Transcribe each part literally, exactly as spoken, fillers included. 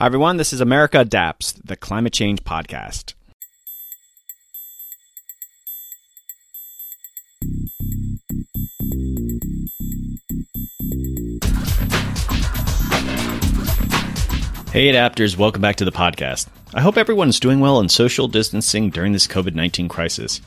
Hi, everyone. This is America Adapts, the climate change podcast. Hey, Adapters. Welcome back to the podcast. I hope everyone's doing well and social distancing during this COVID nineteen crisis.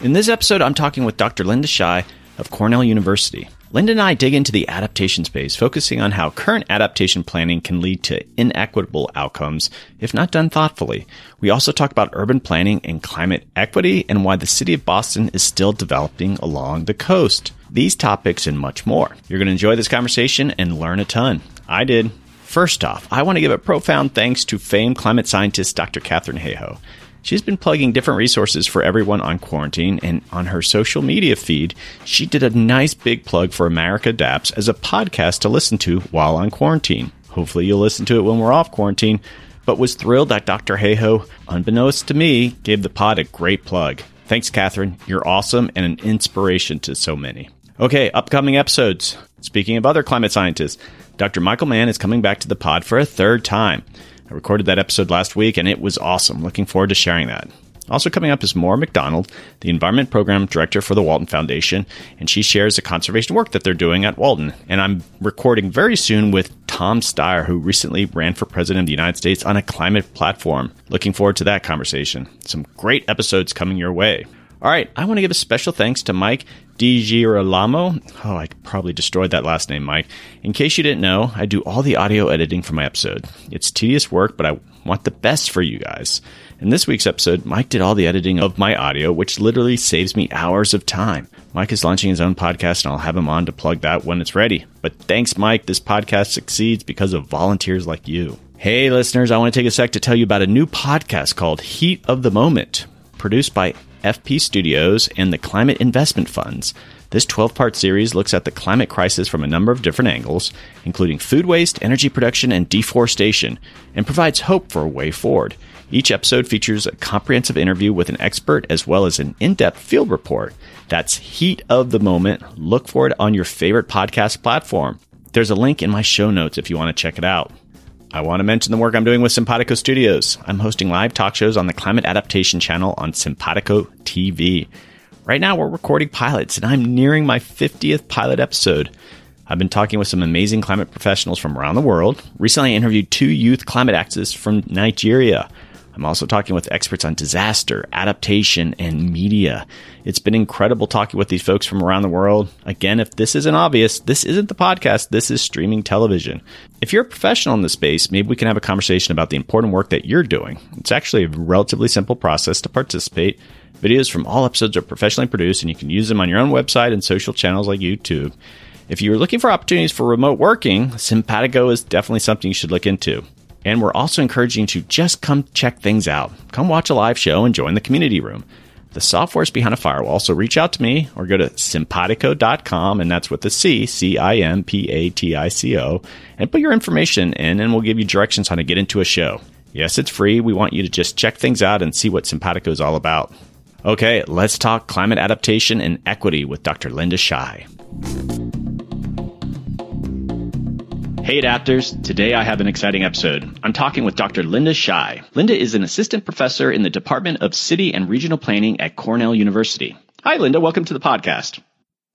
In this episode, I'm talking with Doctor Linda Shai of Cornell University. Linda and I dig into the adaptation space, focusing on how current adaptation planning can lead to inequitable outcomes if not done thoughtfully. We also talk about urban planning and climate equity and why the city of Boston is still developing along the coast. These topics and much more. You're going to enjoy this conversation and learn a ton. I did. First off, I want to give a profound thanks to famed climate scientist Doctor Catherine Hayhoe. She's been plugging different resources for everyone on quarantine, and on her social media feed, she did a nice big plug for America Adapts as a podcast to listen to while on quarantine. Hopefully you'll listen to it when we're off quarantine, but was thrilled that Doctor Hayhoe, unbeknownst to me, gave the pod a great plug. Thanks, Catherine. You're awesome and an inspiration to so many. Okay, upcoming episodes. Speaking of other climate scientists, Doctor Michael Mann is coming back to the pod for a third time. I recorded that episode last week, and it was awesome. Looking forward to sharing that. Also coming up is Maura McDonald, the Environment Program Director for the Walton Foundation, and she shares the conservation work that they're doing at Walton. And I'm recording very soon with Tom Steyer, who recently ran for President of the United States on a climate platform. Looking forward to that conversation. Some great episodes coming your way. All right, I want to give a special thanks to Mike Di Girolamo. Oh, I probably destroyed that last name, Mike. In case you didn't know, I do all the audio editing for my episode. It's tedious work, but I want the best for you guys. In this week's episode, Mike did all the editing of my audio, which literally saves me hours of time. Mike is launching his own podcast, and I'll have him on to plug that when it's ready. But thanks, Mike. This podcast succeeds because of volunteers like you. Hey, listeners, I want to take a sec to tell you about a new podcast called Heat of the Moment, produced by F P Studios and the Climate Investment Funds. This twelve-part series looks at the climate crisis from a number of different angles, including food waste, energy production, and deforestation, and provides hope for a way forward. Each episode features a comprehensive interview with an expert as well as an in-depth field report. That's Heat of the Moment. Look for it on your favorite podcast platform. There's a link in my show notes if you want to check it out. I want to mention the work I'm doing with Simpatico Studios. I'm hosting live talk shows on the Climate Adaptation Channel on Simpatico T V. Right now, we're recording pilots, and I'm nearing my fiftieth pilot episode. I've been talking with some amazing climate professionals from around the world. Recently, I interviewed two youth climate activists from Nigeria. I'm also talking with experts on disaster, adaptation, and media. It's been incredible talking with these folks from around the world. Again, if this isn't obvious, this isn't the podcast. This is streaming television. If you're a professional in the space, maybe we can have a conversation about the important work that you're doing. It's actually a relatively simple process to participate. Videos from all episodes are professionally produced, and you can use them on your own website and social channels like YouTube. If you're looking for opportunities for remote working, Simpatico is definitely something you should look into. And we're also encouraging you to just come check things out. Come watch a live show and join the community room. The software is behind a firewall, so reach out to me or go to simpatico dot com, and that's with the C, C I M P A T I C O, and put your information in, and we'll give you directions how to get into a show. Yes, it's free. We want you to just check things out and see what Simpatico is all about. Okay, let's talk climate adaptation and equity with Doctor Linda Shai. Hey Adapters, today I have an exciting episode. I'm talking with Doctor Linda Shai. Linda is an assistant professor in the Department of City and Regional Planning at Cornell University. Hi Linda, welcome to the podcast.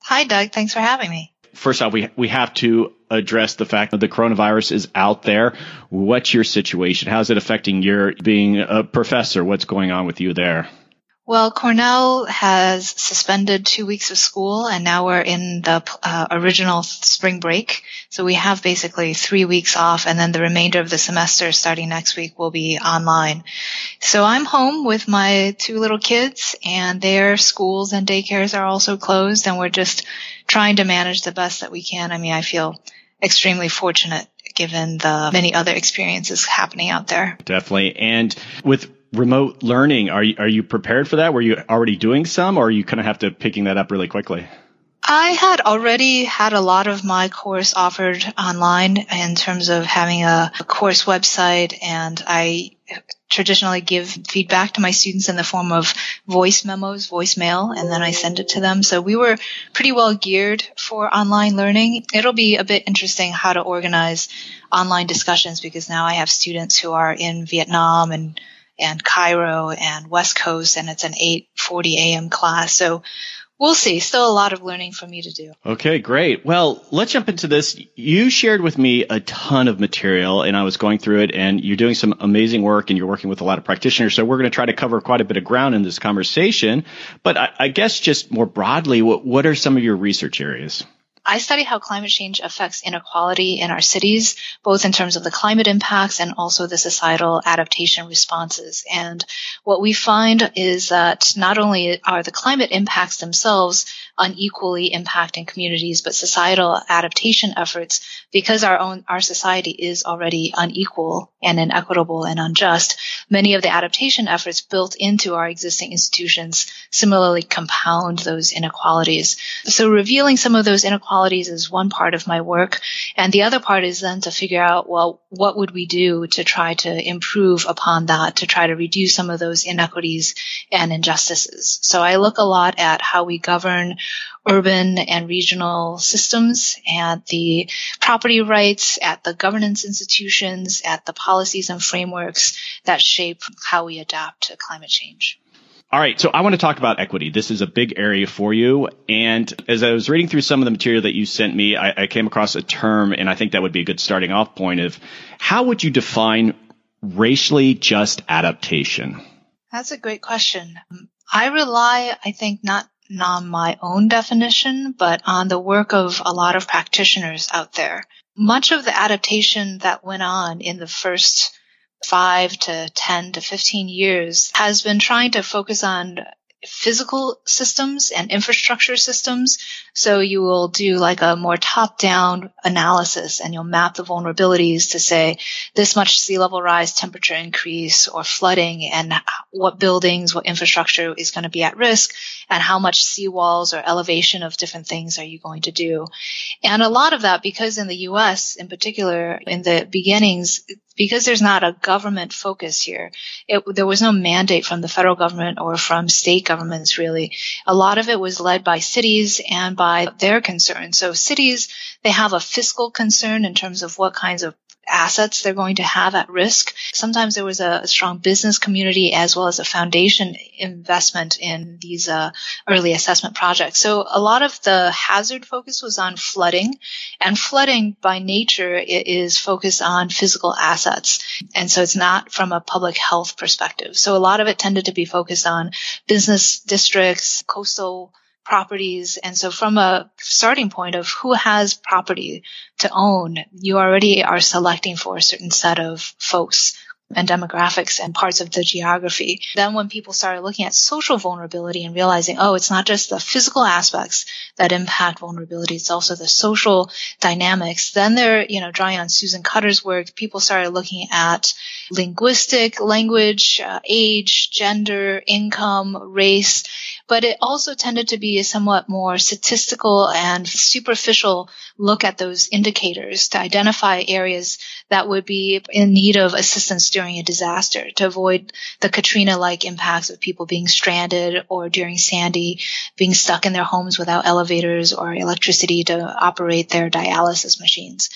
Hi Doug, thanks for having me. First off, we we have to address the fact that the coronavirus is out there. What's your situation? How's it affecting your being a professor? What's going on with you there? Well, Cornell has suspended two weeks of school, and now we're in the uh, original spring break. So we have basically three weeks off, and then the remainder of the semester starting next week will be online. So I'm home with my two little kids, and their schools and daycares are also closed, and we're just trying to manage the best that we can. I mean, I feel extremely fortunate given the many other experiences happening out there. Definitely. And with remote learning, are you, are you prepared for that? Were you already doing some, or are you kind of have to picking that up really quickly? I had already had a lot of my course offered online in terms of having a, a course website, and I traditionally give feedback to my students in the form of voice memos, voicemail, and then I send it to them. So we were pretty well geared for online learning. It'll be a bit interesting how to organize online discussions, because now I have students who are in Vietnam and and Cairo and West Coast, and it's an eight forty a.m. class. So we'll see. Still a lot of learning for me to do. Okay, great. Well, let's jump into this. You shared with me a ton of material, and I was going through it, and you're doing some amazing work, and you're working with a lot of practitioners. So we're going to try to cover quite a bit of ground in this conversation. But I, I guess just more broadly, what, what are some of your research areas? I study how climate change affects inequality in our cities, both in terms of the climate impacts and also the societal adaptation responses. And what we find is that not only are the climate impacts themselves unequally impacting communities, but societal adaptation efforts, because our own, our society is already unequal and inequitable and unjust, many of the adaptation efforts built into our existing institutions similarly compound those inequalities. So revealing some of those inequalities is one part of my work. And the other part is then to figure out, well, what would we do to try to improve upon that, to try to reduce some of those inequities and injustices. So I look a lot at how we govern urban and regional systems, at the property rights, at the governance institutions, at the policies and frameworks that shape how we adapt to climate change. All right. So I want to talk about equity. This is a big area for you. And as I was reading through some of the material that you sent me, I, I came across a term, and I think that would be a good starting off point of how would you define racially just adaptation? That's a great question. I rely, I think, not on my own definition, but on the work of a lot of practitioners out there. Much of the adaptation that went on in the first five to ten to fifteen years has been trying to focus on physical systems and infrastructure systems. So you will do like a more top-down analysis, and you'll map the vulnerabilities to say this much sea level rise, temperature increase, or flooding, and what buildings, what infrastructure is going to be at risk, and how much seawalls or elevation of different things are you going to do. And a lot of that, because in the U S in particular, in the beginnings, because there's not a government focus here, it, there was no mandate from the federal government or from state governments, really. A lot of it was led by cities and by by their concern. So cities, they have a fiscal concern in terms of what kinds of assets they're going to have at risk. Sometimes there was a, a strong business community as well as a foundation investment in these uh, early assessment projects. So a lot of the hazard focus was on flooding, and flooding by nature is focused on physical assets. And so it's not from a public health perspective. So a lot of it tended to be focused on business districts, coastal properties. And so from a starting point of who has property to own, you already are selecting for a certain set of folks and demographics and parts of the geography. Then when people started looking at social vulnerability and realizing, oh, it's not just the physical aspects that impact vulnerability, it's also the social dynamics. Then they're, you know, drawing on Susan Cutter's work, people started looking at linguistic, language, uh, age, gender, income, race, but it also tended to be a somewhat more statistical and superficial look at those indicators to identify areas that would be in need of assistance during a disaster, to avoid the Katrina-like impacts of people being stranded, or during Sandy, being stuck in their homes without elevators or electricity to operate their dialysis machines.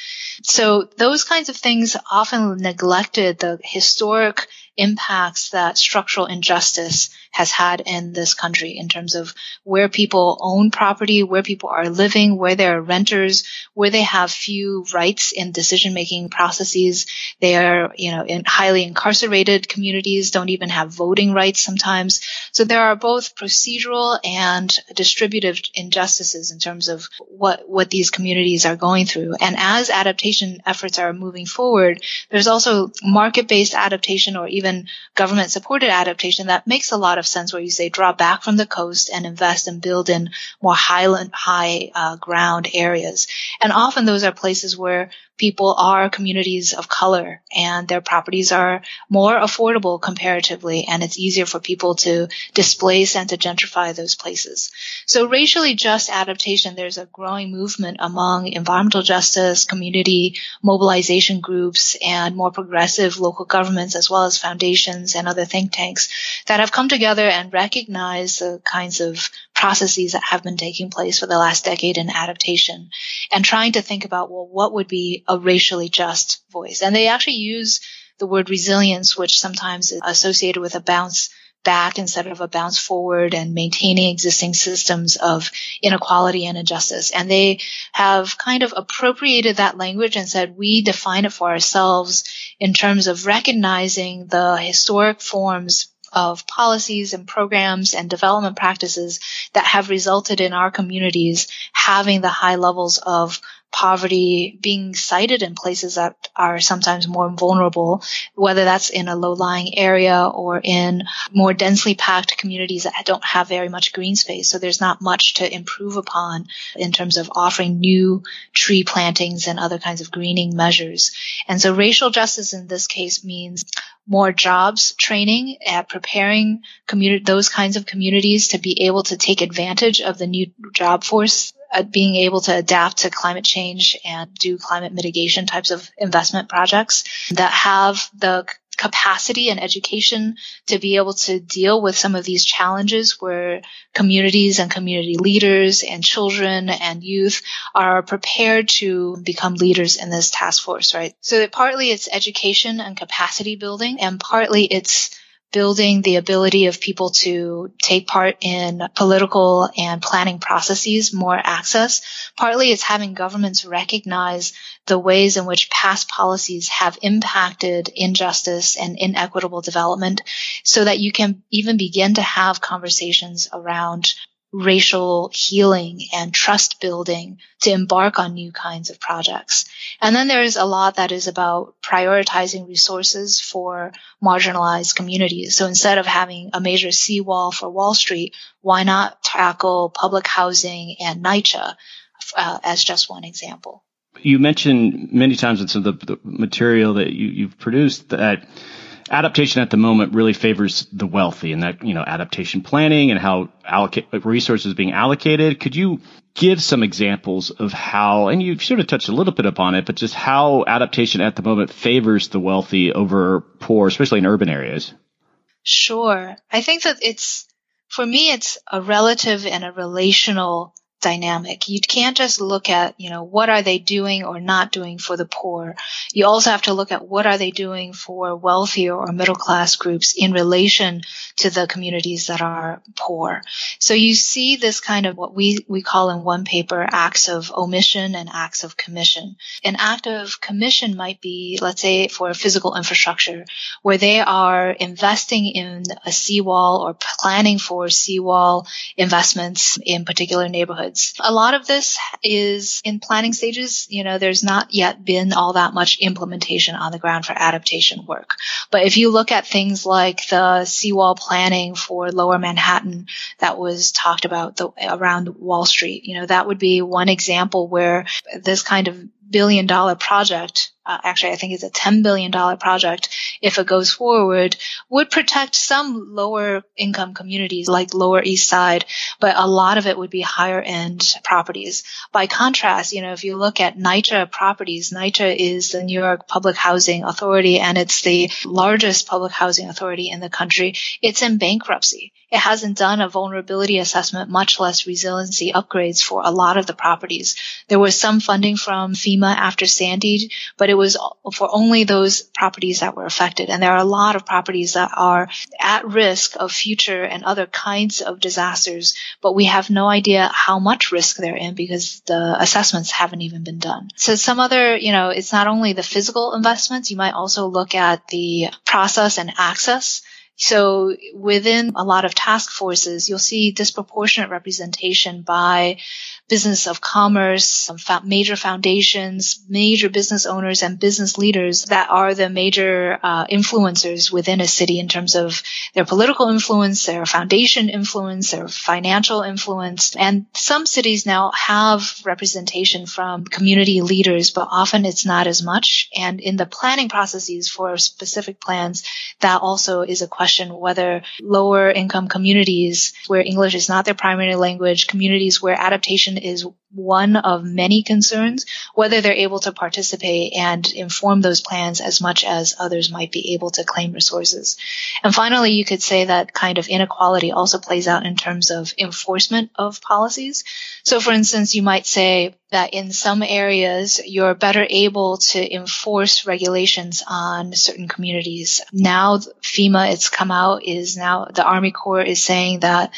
So those kinds of things often neglected the historic impacts that structural injustice has had in this country in terms of where people own property, where people are living, where there are renters, where they have few rights in decision-making processes. They are, you know, in highly incarcerated communities, don't even have voting rights sometimes. So there are both procedural and distributive injustices in terms of what, what these communities are going through. And as adaptation efforts are moving forward, there's also market-based adaptation or even government-supported adaptation that makes a lot of sense, where you say draw back from the coast and invest and build in more highland, high uh, ground areas. And often those are places where people are communities of color and their properties are more affordable comparatively, and it's easier for people to displace and to gentrify those places. So racially just adaptation, there's a growing movement among environmental justice, community mobilization groups, and more progressive local governments as well as foundations and other think tanks that have come together and recognized the kinds of processes that have been taking place for the last decade in adaptation and trying to think about, well, what would be a racially just voice? And they actually use the word resilience, which sometimes is associated with a bounce back instead of a bounce forward and maintaining existing systems of inequality and injustice. And they have kind of appropriated that language and said, we define it for ourselves in terms of recognizing the historic forms of policies and programs and development practices that have resulted in our communities having the high levels of poverty, being cited in places that are sometimes more vulnerable, whether that's in a low-lying area or in more densely packed communities that don't have very much green space. So there's not much to improve upon in terms of offering new tree plantings and other kinds of greening measures. And so racial justice in this case means more jobs training at preparing community, those kinds of communities to be able to take advantage of the new job force, at being able to adapt to climate change and do climate mitigation types of investment projects that have the capacity and education to be able to deal with some of these challenges where communities and community leaders and children and youth are prepared to become leaders in this task force, right? So that partly it's education and capacity building, and partly it's building the ability of people to take part in political and planning processes, more access. Partly it's having governments recognize the ways in which past policies have impacted injustice and inequitable development so that you can even begin to have conversations around racial healing and trust building to embark on new kinds of projects. And then there is a lot that is about prioritizing resources for marginalized communities. So instead of having a major seawall for Wall Street, why not tackle public housing and NYCHA uh, as just one example? You mentioned many times in some of the, the material that you, you've produced that adaptation at the moment really favors the wealthy, and that, you know, adaptation planning and how allocate resources being allocated. Could you give some examples of how, and you've sort of touched a little bit upon it, but just how adaptation at the moment favors the wealthy over poor, especially in urban areas? Sure. I think that it's, for me, it's a relative and a relational dynamic. You can't just look at, you know, what are they doing or not doing for the poor. You also have to look at what are they doing for wealthier or middle class groups in relation to the communities that are poor. So you see this kind of what we, we call in one paper acts of omission and acts of commission. An act of commission might be, let's say, for physical infrastructure, where they are investing in a seawall or planning for seawall investments in particular neighborhoods. A lot of this is in planning stages. You know, there's not yet been all that much implementation on the ground for adaptation work. But if you look at things like the seawall planning for Lower Manhattan that was talked about the, around Wall Street, you know, that would be one example where this kind of billion dollar project, uh, actually I think it's a ten billion dollar project, if it goes forward, would protect some lower income communities like Lower East Side, but a lot of it would be higher end properties. By contrast, you know, if you look at NYCHA properties, NYCHA is the New York Public Housing Authority, and it's the largest public housing authority in the country. It's in bankruptcy. It hasn't done a vulnerability assessment, much less resiliency upgrades for a lot of the properties. There was some funding from FEMA after Sandy, but it was for only those properties that were affected. And there are a lot of properties that are at risk of future and other kinds of disasters, but we have no idea how much risk they're in because the assessments haven't even been done. So some other, you know, it's not only the physical investments, you might also look at the process and access. So within a lot of task forces, you'll see disproportionate representation by business of commerce, major foundations, major business owners and business leaders that are the major uh, influencers within a city in terms of their political influence, their foundation influence, their financial influence. And some cities now have representation from community leaders, but often it's not as much. And in the planning processes for specific plans, that also is a question whether lower income communities where English is not their primary language, communities where adaptation is one of many concerns, whether they're able to participate and inform those plans as much as others might be able to claim resources. And finally, you could say that kind of inequality also plays out in terms of enforcement of policies. So, for instance, you might say that in some areas, you're better able to enforce regulations on certain communities. Now, FEMA, it's come out, is now the Army Corps is saying that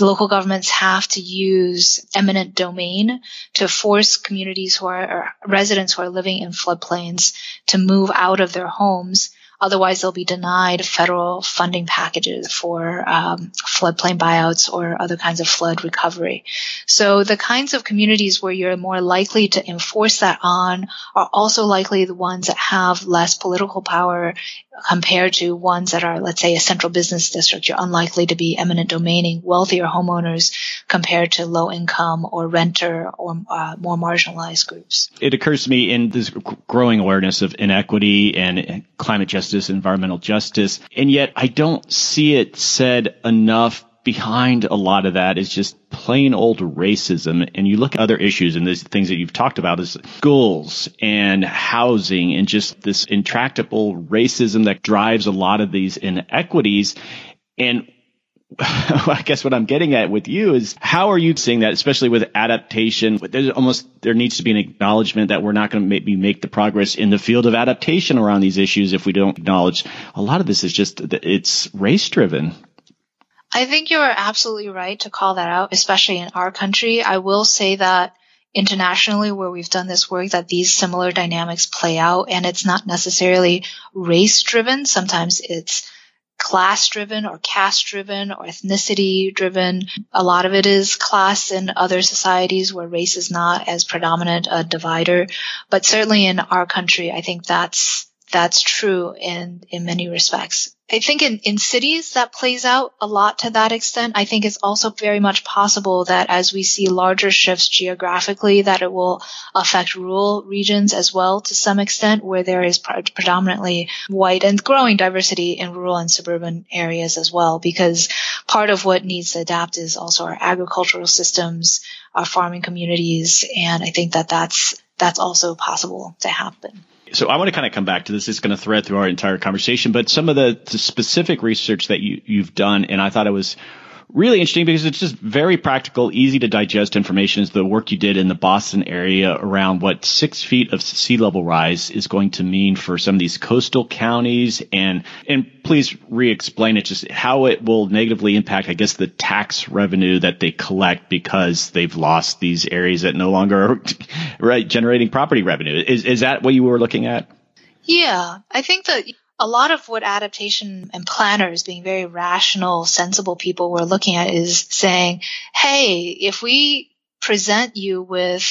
local governments have to use eminent domain to force communities who are or residents who are living in floodplains to move out of their homes. Otherwise, they'll be denied federal funding packages for um, floodplain buyouts or other kinds of flood recovery. So the kinds of communities where you're more likely to enforce that on are also likely the ones that have less political power compared to ones that are, let's say, a central business district. You're unlikely to be eminent domaining wealthier homeowners compared to low-income or renter or uh, more marginalized groups. It occurs to me in this growing awareness of inequity and climate justice, environmental justice, and yet I don't see it said enough. Behind a lot of that is just plain old racism. And you look at other issues and these things that you've talked about is schools and housing and just this intractable racism that drives a lot of these inequities. And I guess what I'm getting at with you is how are you seeing that, especially with adaptation? There's almost there needs to be an acknowledgement that we're not going to maybe make the progress in the field of adaptation around these issues if we don't acknowledge a lot of this is just it's race driven. I think you're absolutely right to call that out, especially in our country. I will say that internationally, where we've done this work, that these similar dynamics play out, and it's not necessarily race-driven. Sometimes it's class-driven or caste-driven or ethnicity-driven. A lot of it is class in other societies where race is not as predominant a divider. But certainly in our country, I think that's That's true in, in many respects. I think in, in cities that plays out a lot to that extent. I think it's also very much possible that as we see larger shifts geographically, that it will affect rural regions as well to some extent where there is pre- predominantly white and growing diversity in rural and suburban areas as well, because part of what needs to adapt is also our agricultural systems, our farming communities, and I think that that's, that's also possible to happen. So I want to kind of come back to this. It's going to thread through our entire conversation, but some of the, the specific research that you, you've done, and I thought it was really interesting because it's just very practical, easy to digest information is the work you did in the Boston area around what six feet of sea level rise is going to mean for some of these coastal counties. And, and please re-explain it, just how it will negatively impact, I guess, the tax revenue that they collect because they've lost these areas that no longer are right, generating property revenue. Is, is that what you were looking at? Yeah, I think that a lot of what adaptation and planners, being very rational, sensible people, were looking at is saying, hey, if we present you with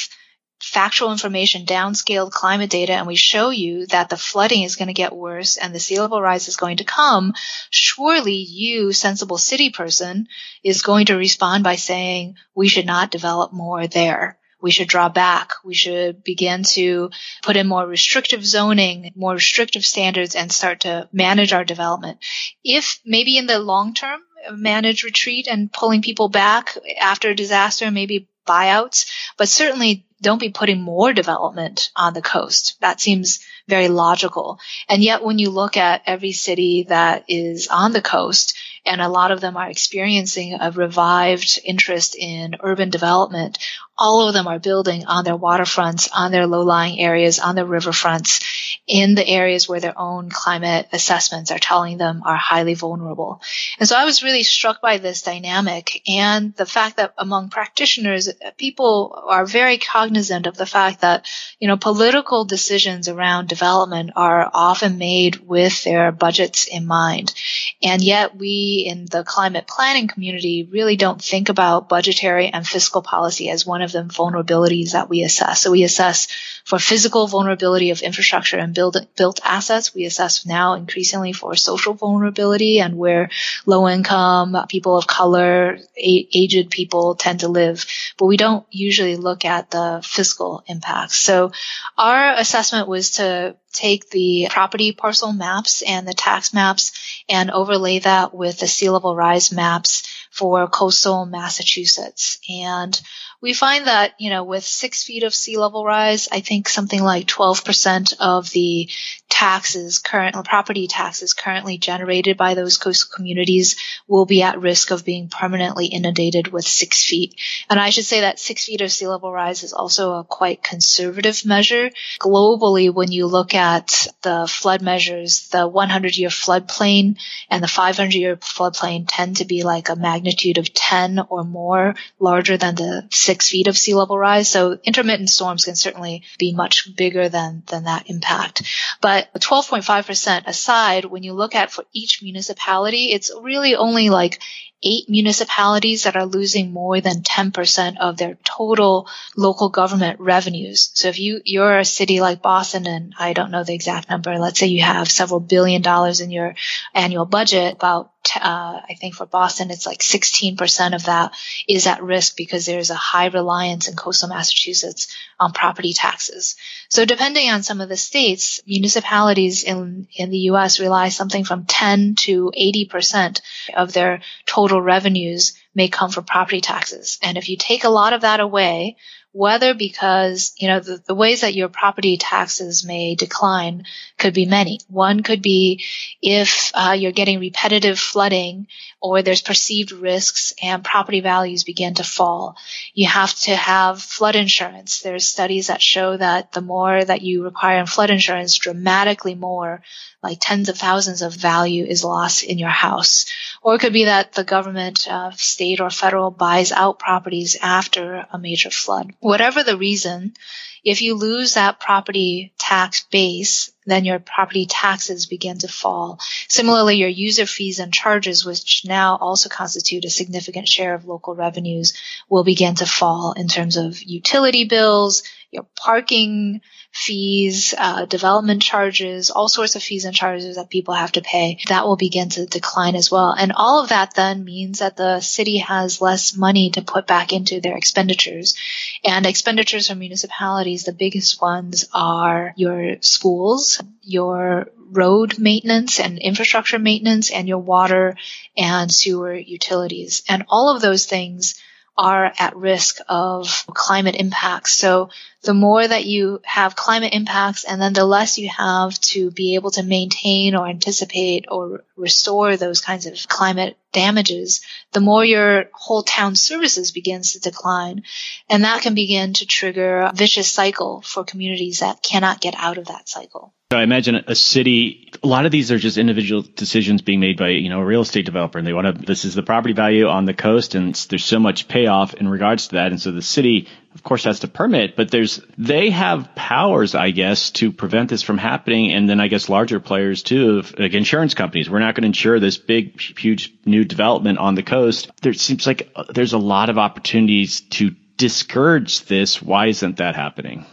factual information, downscaled climate data, and we show you that the flooding is going to get worse and the sea level rise is going to come, surely you, sensible city person, is going to respond by saying we should not develop more there. We should draw back. We should begin to put in more restrictive zoning, more restrictive standards, and start to manage our development. If maybe in the long term, manage retreat and pulling people back after a disaster, maybe buyouts, but certainly don't be putting more development on the coast. That seems very logical. And yet when you look at every city that is on the coast, and a lot of them are experiencing a revived interest in urban development, all of them are building on their waterfronts, on their low-lying areas, on their riverfronts, in the areas where their own climate assessments are telling them are highly vulnerable. And so I was really struck by this dynamic and the fact that among practitioners, people are very cognizant of the fact that, you know, political decisions around development are often made with their budgets in mind. And yet we in the climate planning community really don't think about budgetary and fiscal policy as one of the vulnerabilities that we assess. So we assess for physical vulnerability of infrastructure and build, built assets. We assess now increasingly for social vulnerability and where low income, people of color, a- aged people tend to live. But we don't usually look at the fiscal impacts. So our assessment was to take the property parcel maps and the tax maps and overlay that with the sea level rise maps for coastal Massachusetts. And we find that, you know, with six feet of sea level rise, I think something like twelve percent of the taxes current, property taxes currently generated by those coastal communities will be at risk of being permanently inundated with six feet. And I should say that six feet of sea level rise is also a quite conservative measure. Globally, when you look at the flood measures, the one hundred year floodplain and the five hundred year floodplain tend to be like a magnitude of ten or more larger than the six feet of sea level rise. So intermittent storms can certainly be much bigger than, than that impact. But twelve point five percent aside, when you look at for each municipality, it's really only like eight municipalities that are losing more than ten percent of their total local government revenues. So if you, you're a city like Boston, and I don't know the exact number, let's say you have several billion dollars in your annual budget, about Uh, I think for Boston, it's like sixteen percent of that is at risk because there's a high reliance in coastal Massachusetts on property taxes. So depending on some of the states, municipalities in, in the U S rely something from ten to eighty percent of their total revenues may come from property taxes. And if you take a lot of that away, whether because, you know, the, the ways that your property taxes may decline could be many. One could be if uh, you're getting repetitive flooding or there's perceived risks and property values begin to fall. You have to have flood insurance. There's studies that show that the more that you require in flood insurance, dramatically more, like tens of thousands of value is lost in your house. Or it could be that the government, uh, state or federal, buys out properties after a major flood. Whatever the reason, if you lose that property tax base, then your property taxes begin to fall. Similarly, your user fees and charges, which now also constitute a significant share of local revenues, will begin to fall in terms of utility bills, your parking fees, uh, development charges, all sorts of fees and charges that people have to pay. That will begin to decline as well. And all of that then means that the city has less money to put back into their expenditures. And expenditures from municipalities, the biggest ones are your schools, your road maintenance and infrastructure maintenance, and your water and sewer utilities. And all of those things are at risk of climate impacts. So the more that you have climate impacts, and then the less you have to be able to maintain or anticipate or restore those kinds of climate damages, the more your whole town services begins to decline. And that can begin to trigger a vicious cycle for communities that cannot get out of that cycle. So I imagine a city, a lot of these are just individual decisions being made by, you know, a real estate developer, and they want to, this is the property value on the coast, and it's, there's so much payoff in regards to that. And so the city, of course, has to permit, but there's, they have powers, I guess, to prevent this from happening. And then I guess larger players too, like insurance companies, we're not going to insure this big, huge new development on the coast. There seems like there's a lot of opportunities to discourage this. Why isn't that happening?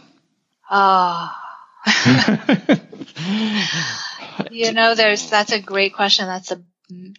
Ah. Uh. You know, there's, that's a great question. That's a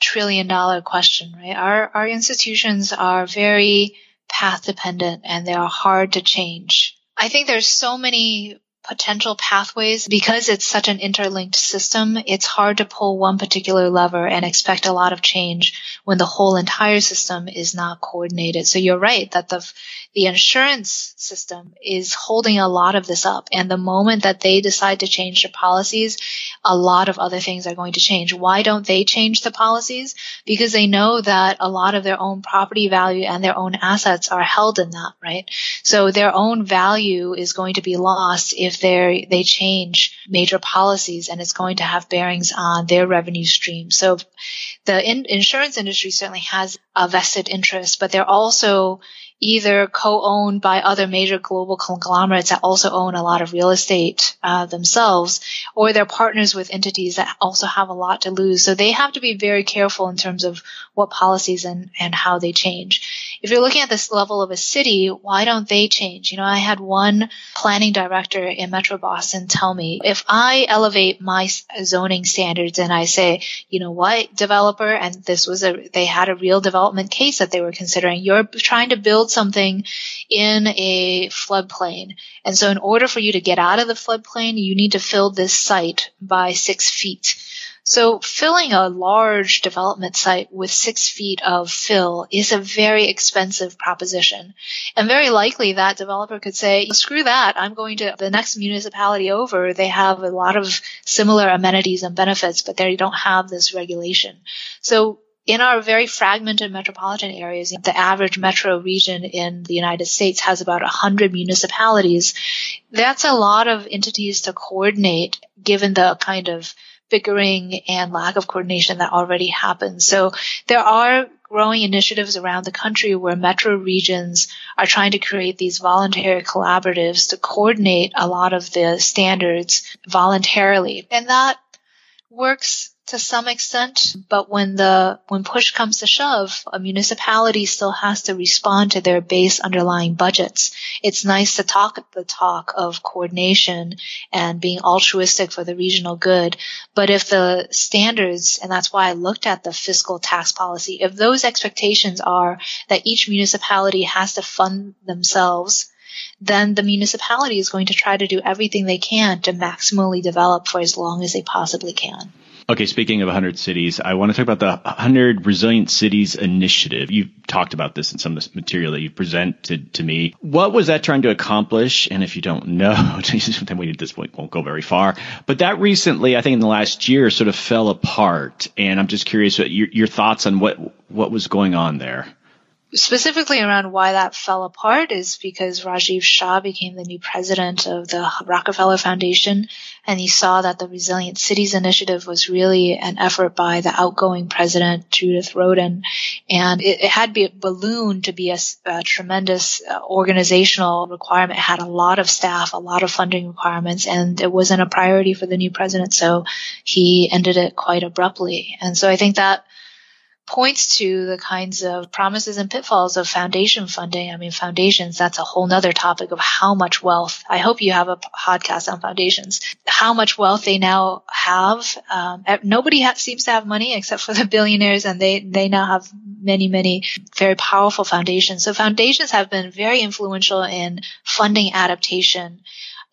trillion dollar question, right? Our, our institutions are very path dependent and they are hard to change. I think there's so many potential pathways because it's such an interlinked system. It's hard to pull one particular lever and expect a lot of change when the whole entire system is not coordinated. So you're right that the the insurance system is holding a lot of this up. And the moment that they decide to change their policies, a lot of other things are going to change. Why don't they change the policies? Because they know that a lot of their own property value and their own assets are held in that, right? So their own value is going to be lost if they they change major policies, and it's going to have bearings on their revenue stream. So the in, insurance industry certainly has a vested interest, but they're also either co-owned by other major global conglomerates that also own a lot of real estate uh, themselves, or they're partners with entities that also have a lot to lose. So they have to be very careful in terms of what policies and, and how they change. If you're looking at this level of a city, why don't they change? You know, I had one planning director in Metro Boston tell me, if I elevate my zoning standards and I say, you know what, developer, and this was a, they had a real development case that they were considering, you're trying to build something in a floodplain. And so in order for you to get out of the floodplain, you need to fill this site by six feet. So filling a large development site with six feet of fill is a very expensive proposition. And very likely that developer could say, screw that, I'm going to the next municipality over. They have a lot of similar amenities and benefits, but they don't have this regulation. So in our very fragmented metropolitan areas, the average metro region in the United States has about one hundred municipalities. That's a lot of entities to coordinate, given the kind of bickering and lack of coordination that already happens. So there are growing initiatives around the country where metro regions are trying to create these voluntary collaboratives to coordinate a lot of the standards voluntarily. And that works to some extent, but when the when push comes to shove, a municipality still has to respond to their base underlying budgets. It's nice to talk the talk of coordination and being altruistic for the regional good, but if the standards, and that's why I looked at the fiscal tax policy, if those expectations are that each municipality has to fund themselves, then the municipality is going to try to do everything they can to maximally develop for as long as they possibly can. Okay, speaking of one hundred cities, I want to talk about the one hundred Resilient Cities Initiative. You've talked about this in some of the material that you presented to me. What was that trying to accomplish? And if you don't know, then we at this point won't go very far. But that recently, I think in the last year, sort of fell apart. And I'm just curious what your, your thoughts on what what was going on there. Specifically around why that fell apart is because Rajiv Shah became the new president of the Rockefeller Foundation, and he saw that the Resilient Cities Initiative was really an effort by the outgoing president, Judith Rodin, and it, it had be ballooned to be a, a tremendous organizational requirement. It had a lot of staff, a lot of funding requirements, and it wasn't a priority for the new president, so he ended it quite abruptly. And so I think that points to the kinds of promises and pitfalls of foundation funding. I mean, foundations, that's a whole nother topic of how much wealth. I hope you have a podcast on foundations, how much wealth they now have. Um, nobody ha- seems to have money except for the billionaires, and they, they now have many, many very powerful foundations. So foundations have been very influential in funding adaptation.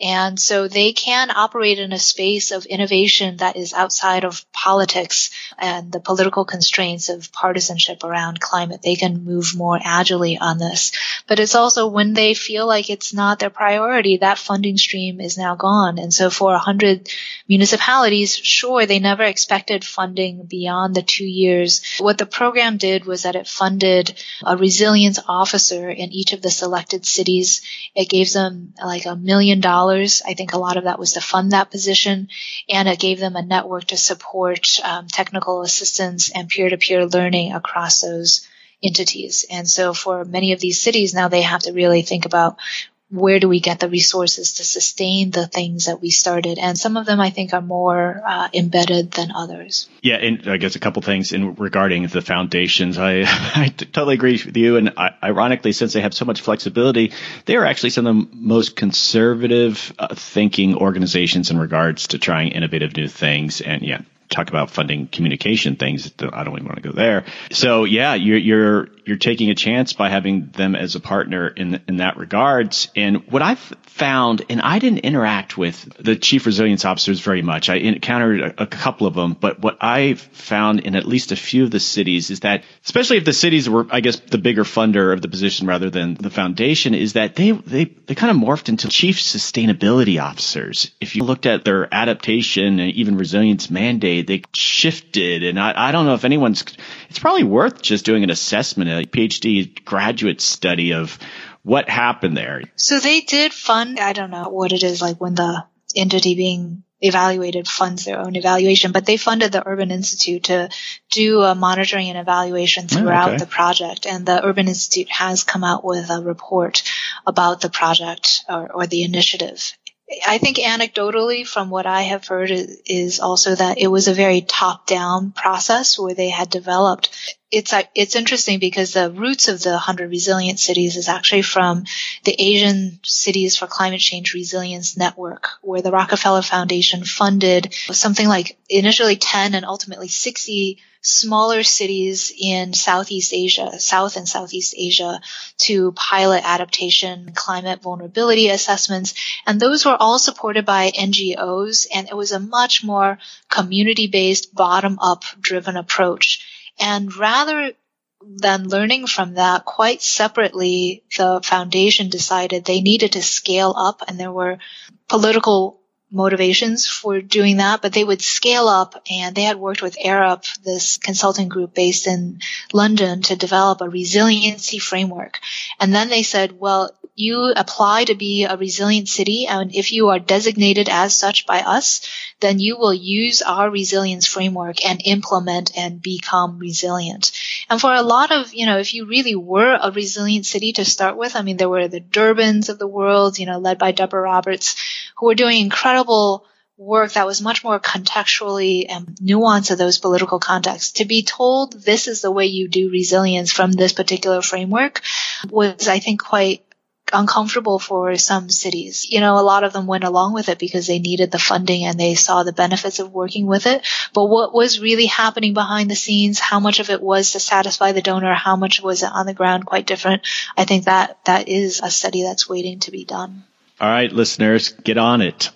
And so they can operate in a space of innovation that is outside of politics and the political constraints of partisanship around climate. They can move more agilely on this. But it's also when they feel like it's not their priority, that funding stream is now gone. And so for one hundred municipalities, sure, they never expected funding beyond the two years. What the program did was that it funded a resilience officer in each of the selected cities. It gave them like a million dollars. I think a lot of that was to fund that position, and it gave them a network to support um, technical assistance and peer-to-peer learning across those entities. And so for many of these cities, now they have to really think about where do we get the resources to sustain the things that we started. And some of them, I think, are more uh, embedded than others. Yeah, and I guess a couple things in regarding the foundations. I, I totally agree with you. And I, ironically, since they have so much flexibility, they are actually some of the most conservative uh, thinking organizations in regards to trying innovative new things. And yeah, talk about funding communication things. I don't even want to go there. So yeah, you're you're you're taking a chance by having them as a partner in in that regards. And what I've found, and I didn't interact with the chief resilience officers very much. I encountered a, a couple of them, but what I've found in at least a few of the cities is that, especially if the cities were, I guess, the bigger funder of the position rather than the foundation, is that they they they kind of morphed into chief sustainability officers. If you looked at their adaptation and even resilience mandate, they shifted, and I, I don't know if anyone's – it's probably worth just doing an assessment, a PhD graduate study of what happened there. So they did fund – I don't know what it is, like when the entity being evaluated funds their own evaluation, but they funded the Urban Institute to do a monitoring and evaluation throughout oh, okay. the project. And the Urban Institute has come out with a report about the project or, or the initiative. I think anecdotally from what I have heard is also that it was a very top-down process where they had developed. It's it's interesting because the roots of the one hundred Resilient Cities is actually from the Asian Cities for Climate Change Resilience Network, where the Rockefeller Foundation funded something like initially ten and ultimately sixty smaller cities in Southeast Asia, South and Southeast Asia, to pilot adaptation, climate vulnerability assessments. And those were all supported by N G Os, and it was a much more community-based, bottom-up driven approach. And rather than learning from that, quite separately, the foundation decided they needed to scale up, and there were political motivations for doing that, but they would scale up, and they had worked with AirUp, this consulting group based in London, to develop a resiliency framework. And then they said, well, you apply to be a resilient city, and if you are designated as such by us, then you will use our resilience framework and implement and become resilient. And for a lot of, you know, if you really were a resilient city to start with, I mean, there were the Durbins of the world, you know, led by Deborah Roberts, who were doing incredible work that was much more contextually and nuanced of those political contexts. To be told this is the way you do resilience from this particular framework was, I think, quite uncomfortable for some cities. You know, a lot of them went along with it because they needed the funding and they saw the benefits of working with it. But what was really happening behind the scenes, how much of it was to satisfy the donor, how much was it on the ground, quite different. I think that that is a study that's waiting to be done. All right, listeners, get on it.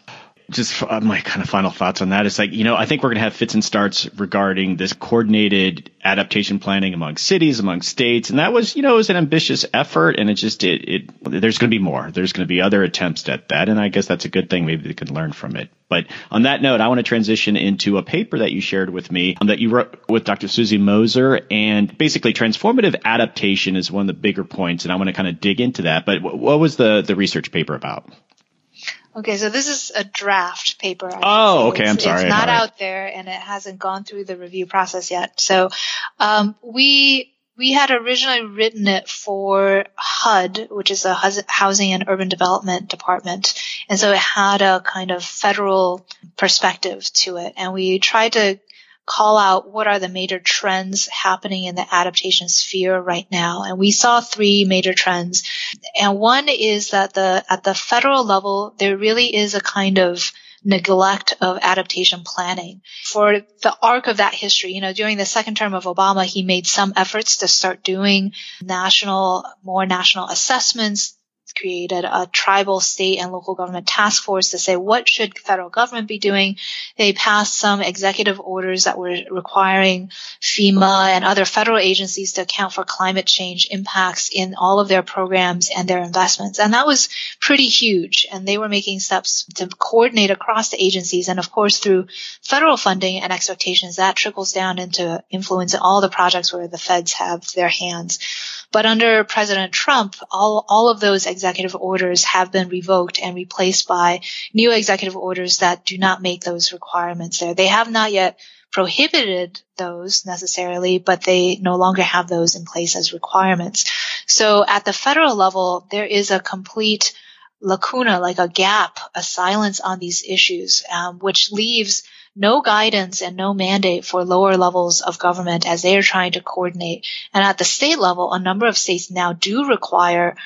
Just my kind of final thoughts on that. It's like, you know, I think we're going to have fits and starts regarding this coordinated adaptation planning among cities, among states. And that was, you know, it was an ambitious effort. And it just, it, it there's going to be more. There's going to be other attempts at that. And I guess that's a good thing. Maybe they can learn from it. But on that note, I want to transition into a paper that you shared with me um, that you wrote with Doctor Susie Moser. And basically, transformative adaptation is one of the bigger points. And I want to kind of dig into that. But w- what was the, the research paper about? Okay, so this is a draft paper. Oh, okay, I'm sorry. It's not out there, and it hasn't gone through the review process yet. So um, we we had originally written it for H U D, which is the Housing and Urban Development Department. And so it had a kind of federal perspective to it. And we tried to call out what are the major trends happening in the adaptation sphere right now. And we saw three major trends. And one is that the at the federal level, there really is a kind of neglect of adaptation planning. For the arc of that history, you know, during the second term of Obama, he made some efforts to start doing national, more national assessments, created a tribal, state, and local government task force to say what should the federal government be doing. They passed some executive orders that were requiring FEMA and other federal agencies to account for climate change impacts in all of their programs and their investments. And that was pretty huge. And they were making steps to coordinate across the agencies. And of course, through federal funding and expectations, that trickles down into influencing all the projects where the feds have their hands. But under President Trump, all, all of those executive orders have been revoked and replaced by new executive orders that do not make those requirements there. They have not yet prohibited those necessarily, but they no longer have those in place as requirements. So at the federal level, there is a complete lacuna, like a gap, a silence on these issues, um, which leaves no guidance and no mandate for lower levels of government as they are trying to coordinate. And at the state level, a number of states now do require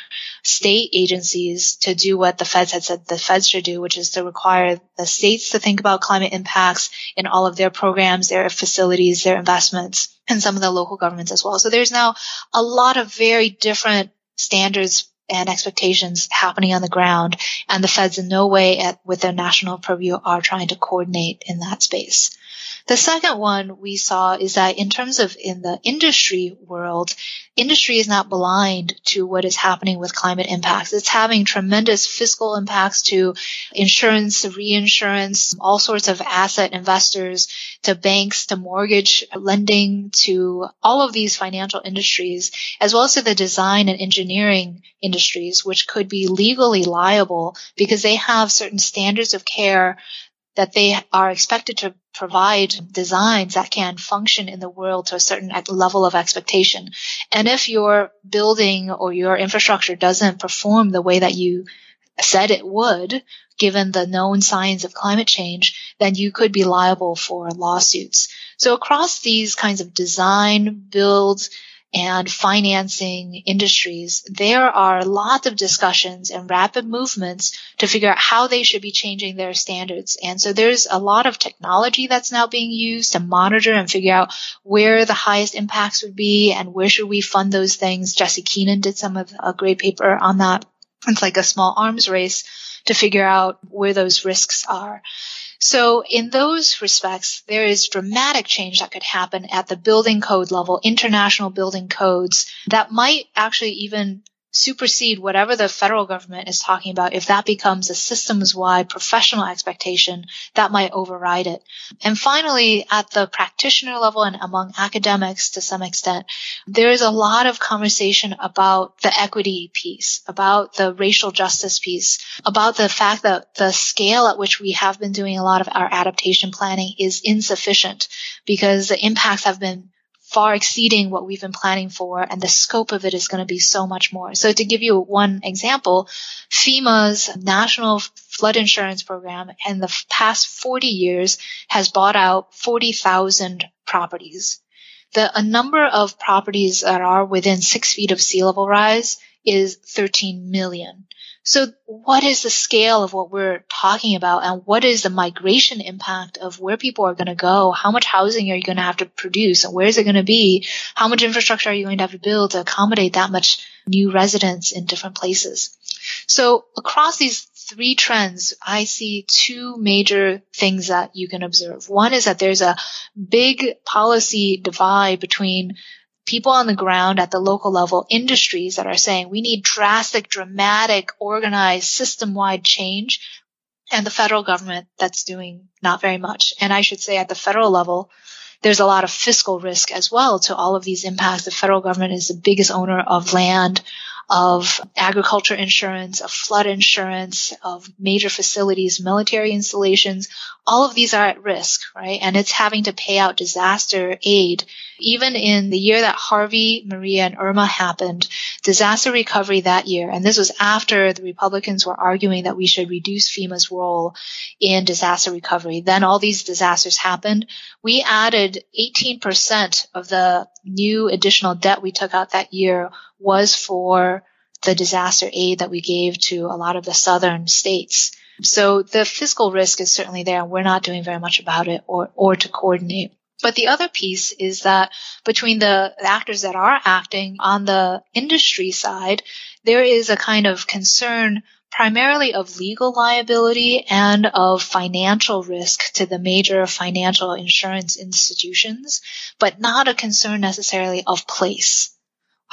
state agencies to do what the feds had said the feds should do, which is to require the states to think about climate impacts in all of their programs, their facilities, their investments, and some of the local governments as well. So there's now a lot of very different standards and expectations happening on the ground, and the feds in no way at, with their national purview are trying to coordinate in that space. The second one we saw is that in terms of in the industry world, industry is not blind to what is happening with climate impacts. It's having tremendous fiscal impacts to insurance, reinsurance, all sorts of asset investors, to banks, to mortgage lending, to all of these financial industries, as well as to the design and engineering industries, which could be legally liable because they have certain standards of care that they are expected to provide designs that can function in the world to a certain level of expectation. And if your building or your infrastructure doesn't perform the way that you said it would, given the known signs of climate change, then you could be liable for lawsuits. So across these kinds of design, build, and financing industries, there are lots of discussions and rapid movements to figure out how they should be changing their standards. And so there's a lot of technology that's now being used to monitor and figure out where the highest impacts would be and where should we fund those things. Jesse Keenan did some of a great paper on that. It's like a small arms race to figure out where those risks are. So in those respects, there is dramatic change that could happen at the building code level, international building codes, that might actually even supersede whatever the federal government is talking about. If that becomes a systems-wide professional expectation, that might override it. And finally, at the practitioner level and among academics to some extent, there is a lot of conversation about the equity piece, about the racial justice piece, about the fact that the scale at which we have been doing a lot of our adaptation planning is insufficient because the impacts have been far exceeding what we've been planning for, and the scope of it is going to be so much more. So to give you one example, FEMA's National Flood Insurance Program in the past forty years has bought out forty thousand properties. The a number of properties that are within six feet of sea level rise is thirteen million. So what is the scale of what we're talking about, and what is the migration impact of where people are going to go? How much housing are you going to have to produce, and where is it going to be? How much infrastructure are you going to have to build to accommodate that much new residents in different places? So across these three trends, I see two major things that you can observe. One is that there's a big policy divide between people on the ground at the local level, industries that are saying we need drastic, dramatic, organized, system-wide change, and the federal government that's doing not very much. And I should say at the federal level, there's a lot of fiscal risk as well to all of these impacts. The federal government is the biggest owner of land, of agriculture insurance, of flood insurance, of major facilities, military installations. All of these are at risk, right? And it's having to pay out disaster aid. Even in the year that Harvey, Maria, and Irma happened, disaster recovery that year, and this was after the Republicans were arguing that we should reduce FEMA's role in disaster recovery. Then all these disasters happened. We added eighteen percent of the new additional debt we took out that year was for the disaster aid that we gave to a lot of the southern states. So the fiscal risk is certainly there, and we're not doing very much about it or, or to coordinate. But the other piece is that between the actors that are acting on the industry side, there is a kind of concern primarily of legal liability and of financial risk to the major financial insurance institutions, but not a concern necessarily of place.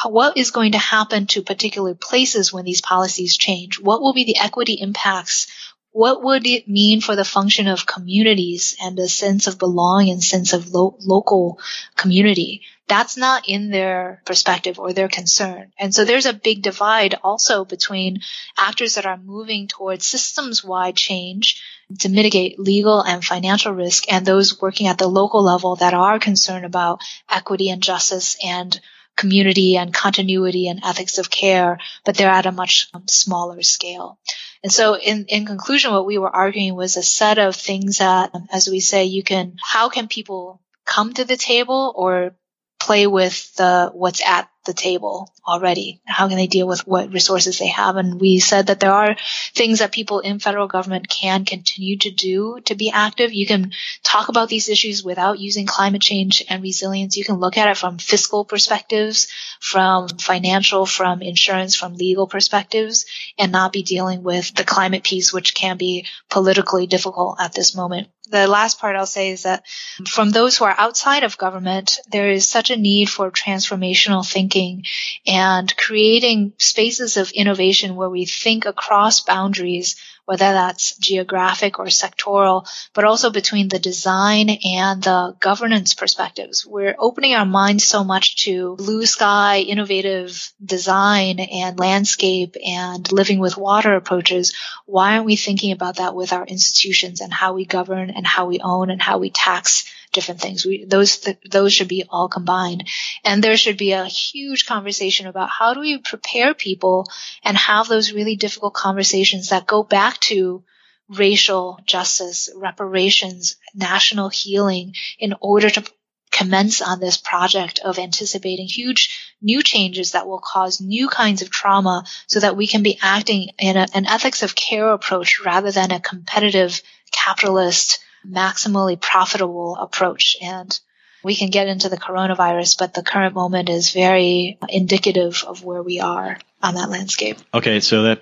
What is going to happen to particular places when these policies change? What will be the equity impacts? What would it mean for the function of communities and a sense of belonging and sense of lo- local community? That's not in their perspective or their concern. And so there's a big divide also between actors that are moving towards systems-wide change to mitigate legal and financial risk and those working at the local level that are concerned about equity and justice and community and continuity and ethics of care, but they're at a much smaller scale. And so in, in conclusion, what we were arguing was a set of things that, as we say, you can, how can people come to the table or play with the, what's at the table already? How can they deal with what resources they have? And we said that there are things that people in federal government can continue to do to be active. You can talk about these issues without using climate change and resilience. You can look at it from fiscal perspectives, from financial, from insurance, from legal perspectives, and not be dealing with the climate piece, which can be politically difficult at this moment. The last part I'll say is that from those who are outside of government, there is such a need for transformational thinking and creating spaces of innovation where we think across boundaries whether that's geographic or sectoral, but also between the design and the governance perspectives. We're opening our minds so much to blue sky, innovative design and landscape and living with water approaches. Why aren't we thinking about that with our institutions and how we govern and how we own and how we tax different things? We, those th- those should be all combined. And there should be a huge conversation about how do we prepare people and have those really difficult conversations that go back to racial justice, reparations, national healing in order to commence on this project of anticipating huge new changes that will cause new kinds of trauma so that we can be acting in a, an ethics of care approach rather than a competitive capitalist maximally profitable approach. And we can get into the coronavirus, but the current moment is very indicative of where we are on that landscape. Okay, so that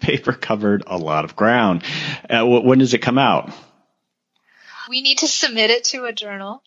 paper covered a lot of ground. Uh, when does it come out? We need to submit it to a journal.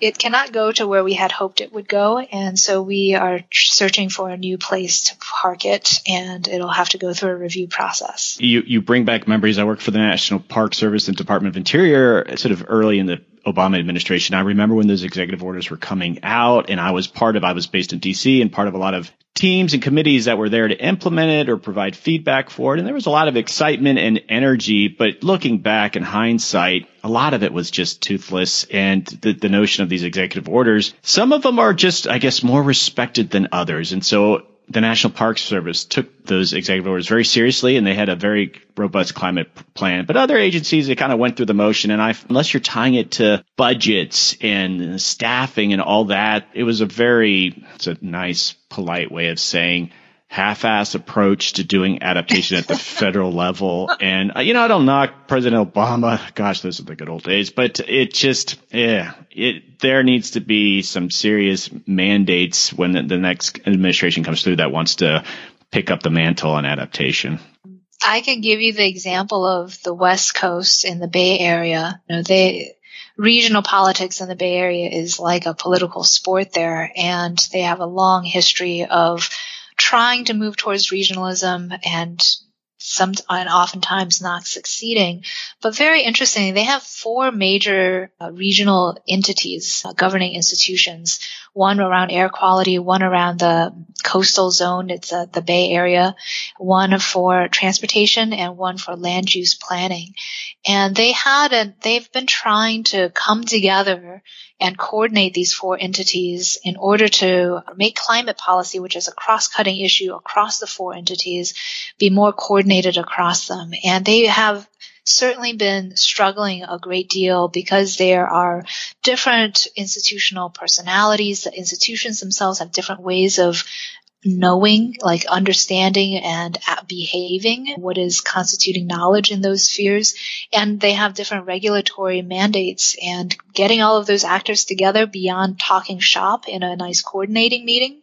It cannot go to where we had hoped it would go, and so we are searching for a new place to park it, and it'll have to go through a review process. You you bring back memories. I worked for the National Park Service and Department of Interior sort of early in the Obama administration. I remember when those executive orders were coming out, and I was part of, I was based in D C and part of a lot of teams and committees that were there to implement it or provide feedback for it. And there was a lot of excitement and energy, but looking back in hindsight, a lot of it was just toothless. And the, the notion of these executive orders, some of them are just, I guess, more respected than others. And so the National Park Service took those executive orders very seriously, and they had a very robust climate plan. But other agencies, they kind of went through the motion. And I, unless you're tying it to budgets and staffing and all that, it was a very, it's a nice, polite way of saying half-ass approach to doing adaptation at the federal level. And, you know, I don't knock President Obama. Gosh, those are the good old days. But it just, yeah, it, there needs to be some serious mandates when the, the next administration comes through that wants to pick up the mantle on adaptation. I can give you the example of the West Coast in the Bay Area. You know, they... Regional politics in the Bay Area is like a political sport there, and they have a long history of trying to move towards regionalism and some, and oftentimes not succeeding. But very interestingly, they have four major uh, regional entities, uh, governing institutions, one around air quality, one around the coastal zone, it's uh, the Bay Area, one for transportation, and one for land use planning. And they had a, they've been trying to come together and coordinate these four entities in order to make climate policy, which is a cross-cutting issue across the four entities, be more coordinated across them. And they have certainly been struggling a great deal because there are different institutional personalities. The institutions themselves have different ways of knowing, like understanding and behaving, what is constituting knowledge in those spheres. And they have different regulatory mandates, and getting all of those actors together beyond talking shop in a nice coordinating meeting,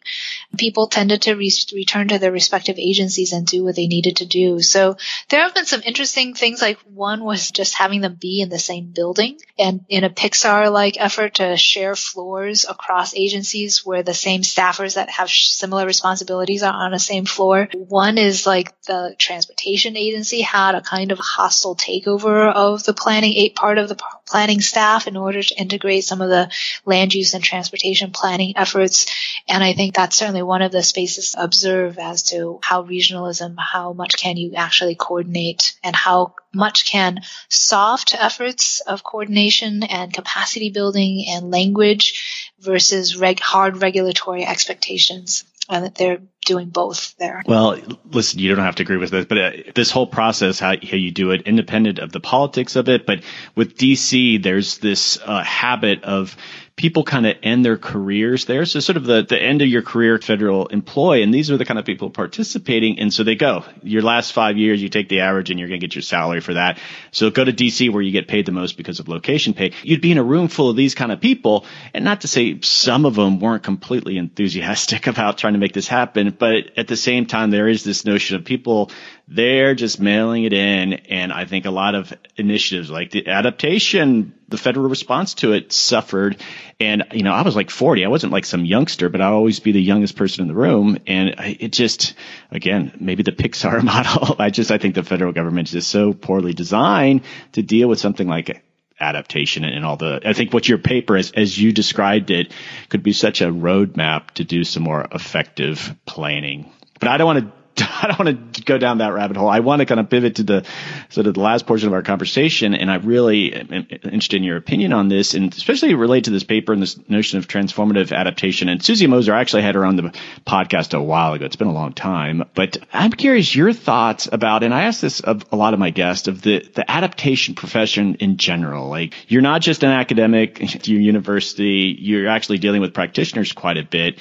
people tended to re- return to their respective agencies and do what they needed to do. So there have been some interesting things, like one was just having them be in the same building, and in a Pixar-like effort to share floors across agencies where the same staffers that have similar responsibilities responsibilities are on the same floor. One is like the transportation agency had a kind of hostile takeover of the planning eight part of the planning staff in order to integrate some of the land use and transportation planning efforts. And I think that's certainly one of the spaces to observe as to how regionalism, how much can you actually coordinate, and how much can soft efforts of coordination and capacity building and language versus reg- hard regulatory expectations. And that they're doing both there. Well, listen, you don't have to agree with this, but uh, this whole process, how, how you do it, independent of the politics of it. But with D C, there's this uh, habit of people kind of end their careers there. So sort of the, the end of your career federal employee, and these are the kind of people participating. And so they go, your last five years, you take the average and you're going to get your salary for that. So go to D C where you get paid the most because of location pay. You'd be in a room full of these kind of people. And not to say some of them weren't completely enthusiastic about trying to make this happen, but at the same time, there is this notion of people They're just mailing it in. And I think a lot of initiatives like the adaptation, the federal response to it suffered. And, you know, I was like forty. I wasn't like some youngster, but I'll always be the youngest person in the room. And I, it just, again, maybe the Pixar model. I just, I think the federal government is just so poorly designed to deal with something like adaptation and all the, I think what your paper, as, as you described it, could be such a roadmap to do some more effective planning. But I don't want to I don't want to go down that rabbit hole. I want to kind of pivot to the sort of the last portion of our conversation. And I really am interested in your opinion on this, and especially related to this paper and this notion of transformative adaptation. And Susie Moser, I actually had her on the podcast a while ago. It's been a long time, but I'm curious your thoughts about, and I asked this of a lot of my guests, of the, the adaptation profession in general. Like, you're not just an academic at your university, you're actually dealing with practitioners quite a bit.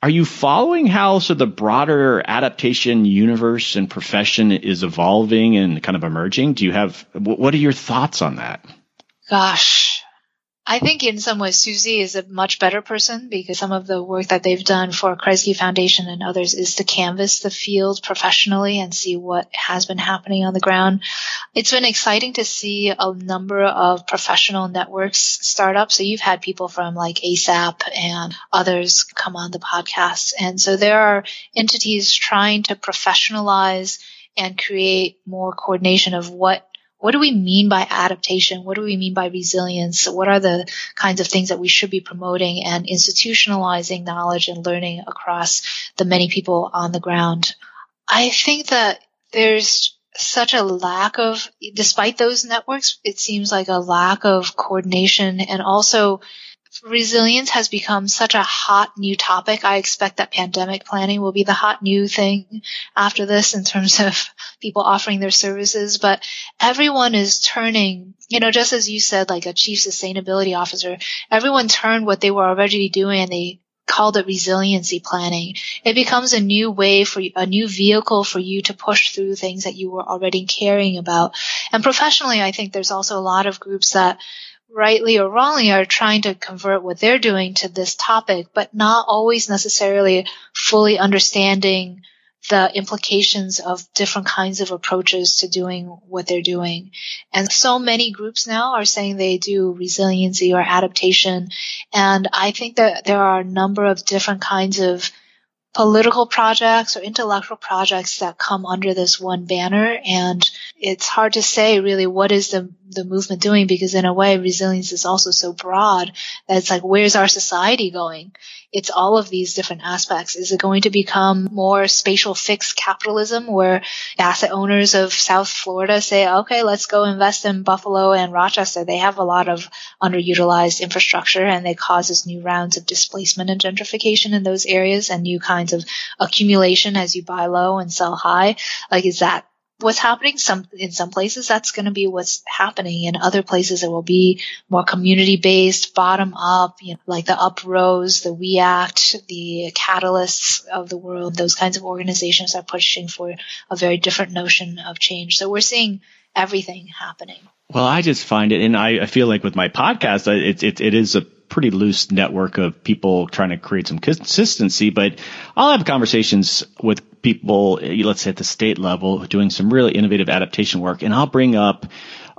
Are you following how so the broader adaptation universe and profession is evolving and kind of emerging? Do you have, what are your thoughts on that? Gosh, I think in some ways Susie is a much better person, because some of the work that they've done for Kreisky Foundation and others is to canvas the field professionally and see what has been happening on the ground. It's been exciting to see a number of professional networks start up. So you've had people from like ASAP and others come on the podcast. And so there are entities trying to professionalize and create more coordination of what What do we mean by adaptation? What do we mean by resilience? What are the kinds of things that we should be promoting and institutionalizing knowledge and learning across the many people on the ground? I think that there's such a lack of, despite those networks, it seems like a lack of coordination, and also resilience has become such a hot new topic. I expect that pandemic planning will be the hot new thing after this in terms of people offering their services. But everyone is turning, you know, just as you said, like a chief sustainability officer, everyone turned what they were already doing and they called it resiliency planning. It becomes a new way for you, a new vehicle for you to push through things that you were already caring about. And professionally, I think there's also a lot of groups that, rightly or wrongly, are trying to convert what they're doing to this topic, but not always necessarily fully understanding the implications of different kinds of approaches to doing what they're doing. And so many groups now are saying they do resiliency or adaptation. And I think that there are a number of different kinds of political projects or intellectual projects that come under this one banner. And it's hard to say really what is the the movement doing, because in a way resilience is also so broad that it's like, where's our society going? It's all of these different aspects. Is it going to become more spatial fixed capitalism where asset owners of South Florida say, okay, let's go invest in Buffalo and Rochester. They have a lot of underutilized infrastructure and they causes new rounds of displacement and gentrification in those areas and new kinds of accumulation as you buy low and sell high. Like, is that what's happening? Some in some places that's going to be what's happening. In other places it will be more community-based, bottom-up, you know, like the Uprose, the We Act, the Catalysts of the world. Those kinds of organizations are pushing for a very different notion of change. So we're seeing everything happening. Well, I just find it, and I, I feel like with my podcast, it it, it is a pretty loose network of people trying to create some consistency, but I'll have conversations with people, let's say at the state level, doing some really innovative adaptation work. And I'll bring up,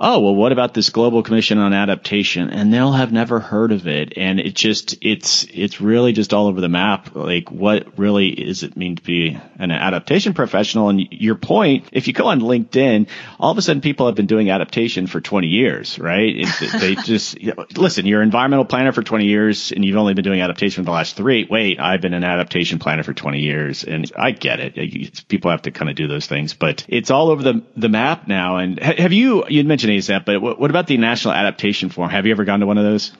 oh, well, what about this Global Commission on Adaptation? And they'll have never heard of it. And it just, it's, it's really just all over the map. Like, what really is it mean to be an adaptation professional? And your point, if you go on LinkedIn, all of a sudden people have been doing adaptation for twenty years, right? It, they just, you know, listen, you're an environmental planner for twenty years and you've only been doing adaptation for the last three. Wait, I've been an adaptation planner for twenty years. And I get it. People have to kind of do those things, but it's all over the the map now. And have you, you'd mentioned ASAP, but what about the National Adaptation Forum? Have you ever gone to one of those?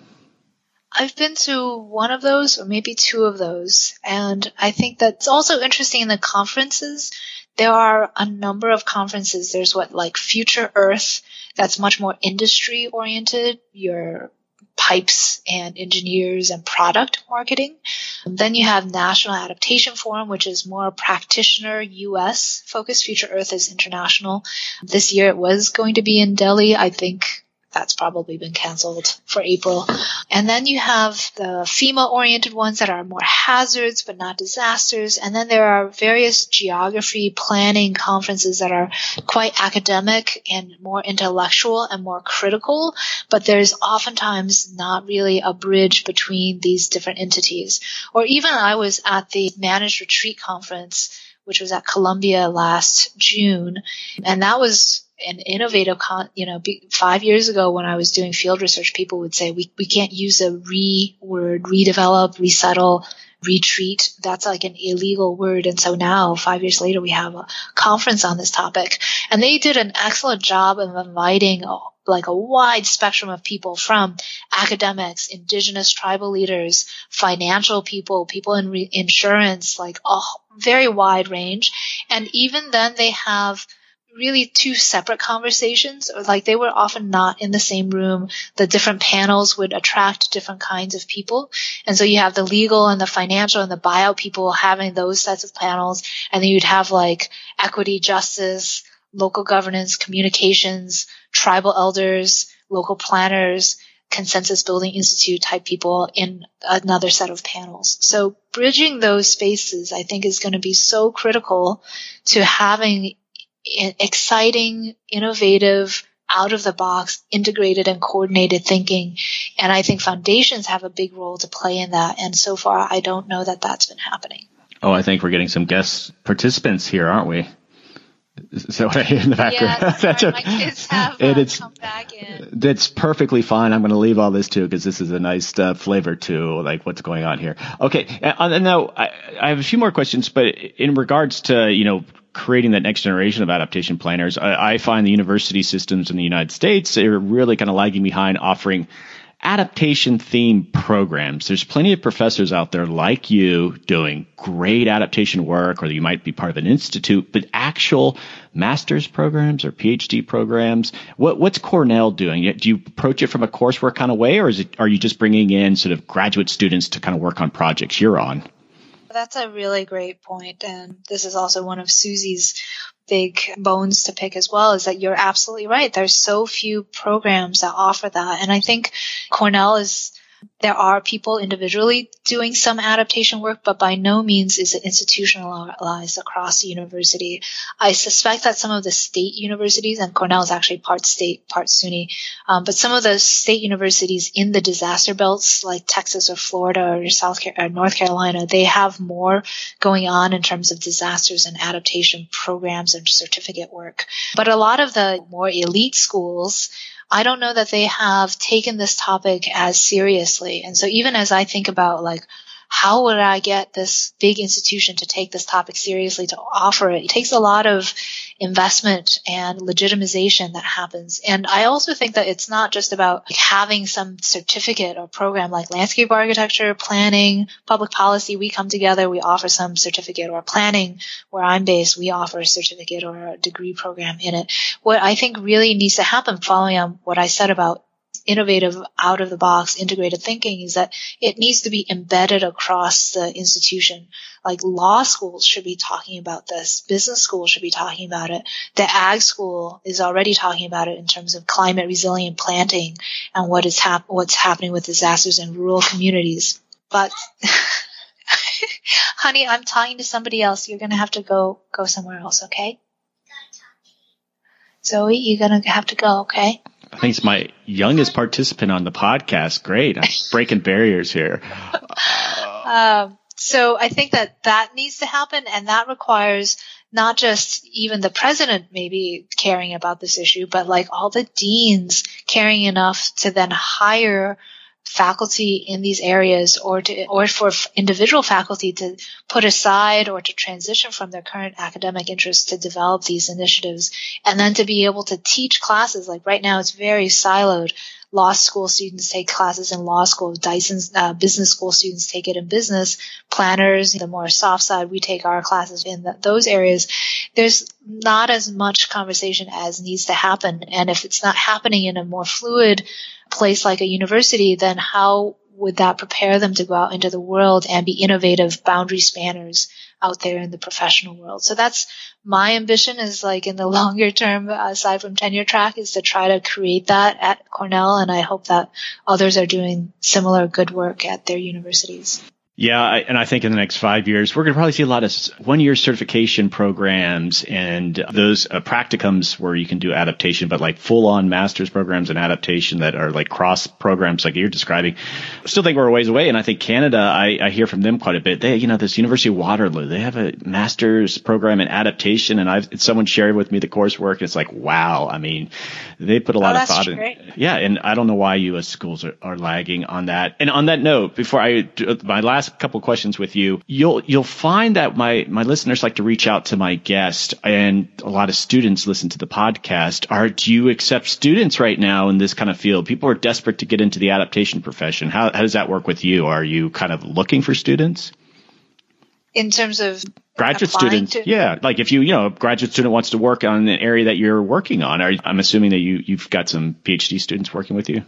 I've been to one of those, or maybe two of those. And I think that's also interesting in the conferences. There are a number of conferences. There's what, like Future Earth, that's much more industry oriented. Your pipes and engineers and product marketing. And then you have National Adaptation Forum, which is more practitioner U S focused. Future Earth is international. This year it was going to be in Delhi. I think That's probably been canceled for April. And then you have the FEMA-oriented ones that are more hazards but not disasters. And then there are various geography planning conferences that are quite academic and more intellectual and more critical, but there's oftentimes not really a bridge between these different entities. Or even I was at the Managed Retreat Conference, which was at Columbia last June, and that was an innovative, con- you know, five years ago when I was doing field research, people would say, we, we can't use a re word, redevelop, resettle, retreat. That's like an illegal word. And so now, five years later, we have a conference on this topic. And they did an excellent job of inviting a, like a wide spectrum of people, from academics, indigenous tribal leaders, financial people, people in re- insurance, like a very wide range. And even then they have really two separate conversations, or like they were often not in the same room. The different panels would attract different kinds of people. And so you have the legal and the financial and the buyout people having those sets of panels. And then you'd have like equity, justice, local governance, communications, tribal elders, local planners, consensus building institute type people in another set of panels. So bridging those spaces, I think, is going to be so critical to having exciting, innovative, out-of-the-box, integrated and coordinated thinking. And I think foundations have a big role to play in that. And so far, I don't know that that's been happening. Oh, I think we're getting some guest participants here, aren't we? So what I hear in the background. Yeah, that's right. My kids have um, it's, come back in. That's perfectly fine. I'm going to leave all this too, because this is a nice uh, flavor to like what's going on here. Okay, and now I, I have a few more questions, but in regards to, you know, creating that next generation of adaptation planners, I, I find the university systems in the United States are really kind of lagging behind offering adaptation-themed programs. There's plenty of professors out there like you doing great adaptation work, or you might be part of an institute, but actual master's programs or PhD programs. What, what's Cornell doing? Do you approach it from a coursework kind of way, or is it, are you just bringing in sort of graduate students to kind of work on projects you're on? That's a really great point, and this is also one of Susie's big bones to pick as well, is that you're absolutely right. There's so few programs that offer that. And I think Cornell is, there are people individually doing some adaptation work, but by no means is it institutionalized across the university. I suspect that some of the state universities, and Cornell is actually part state, part SUNY, um, but some of the state universities in the disaster belts, like Texas or Florida or South Car- or North Carolina, they have more going on in terms of disasters and adaptation programs and certificate work. But a lot of the more elite schools, I don't know that they have taken this topic as seriously. And so even as I think about, like, how would I get this big institution to take this topic seriously, to offer it, it takes a lot of investment and legitimization that happens. And I also think that it's not just about having some certificate or program like landscape architecture, planning, public policy. We come together, we offer some certificate, or planning where I'm based, we offer a certificate or a degree program in it. What I think really needs to happen, following on what I said about innovative, out-of-the-box, integrated thinking, is that it needs to be embedded across the institution. Like, law schools should be talking about this. Business schools should be talking about it. The ag school is already talking about it in terms of climate resilient planting and what is hap- what's happening with disasters in rural communities. But honey, I'm talking to somebody else. You're going to have to go, go somewhere else. Okay. Zoe, you're going to have to go. Okay. I think it's my youngest participant on the podcast. Great. I'm breaking barriers here. Uh, um, so I think that that needs to happen, and that requires not just even the president maybe caring about this issue, but like all the deans caring enough to then hire faculty in these areas, or to, or for individual faculty to put aside or to transition from their current academic interests to develop these initiatives, and then to be able to teach classes. Like right now, it's very siloed. Law school students take classes in law school. Dyson's uh, business school students take it in business. Planners, the more soft side, we take our classes in the, those areas. There's not as much conversation as needs to happen. And if it's not happening in a more fluid place like a university, then how would that prepare them to go out into the world and be innovative boundary spanners out there in the professional world? So that's my ambition, is like in the longer term, aside from tenure track, is to try to create that at Cornell. And I hope that others are doing similar good work at their universities. Yeah, I, and I think in the next five years, we're going to probably see a lot of one-year certification programs and those uh, practicums where you can do adaptation, but like full-on master's programs in adaptation that are like cross programs like you're describing. I still think we're a ways away, and I think Canada, I, I hear from them quite a bit. They, you know, this University of Waterloo, they have a master's program in adaptation, and I've someone shared with me the coursework, and it's like, wow, I mean, they put a lot oh, of thought in it. Yeah, and I don't know why U S schools are, are lagging on that. And on that note, before I do my last couple questions with you, you'll you'll find that my my listeners like to reach out to my guest, and a lot of students listen to the podcast. Are do you accept students right now in this kind of field? People are desperate to get into the adaptation profession. How, how does that work with you? Are you kind of looking for students? In terms of graduate students, to- yeah. Like if you, you know, a graduate student wants to work on an area that you're working on, are, I'm assuming that you, you've got some PhD students working with you.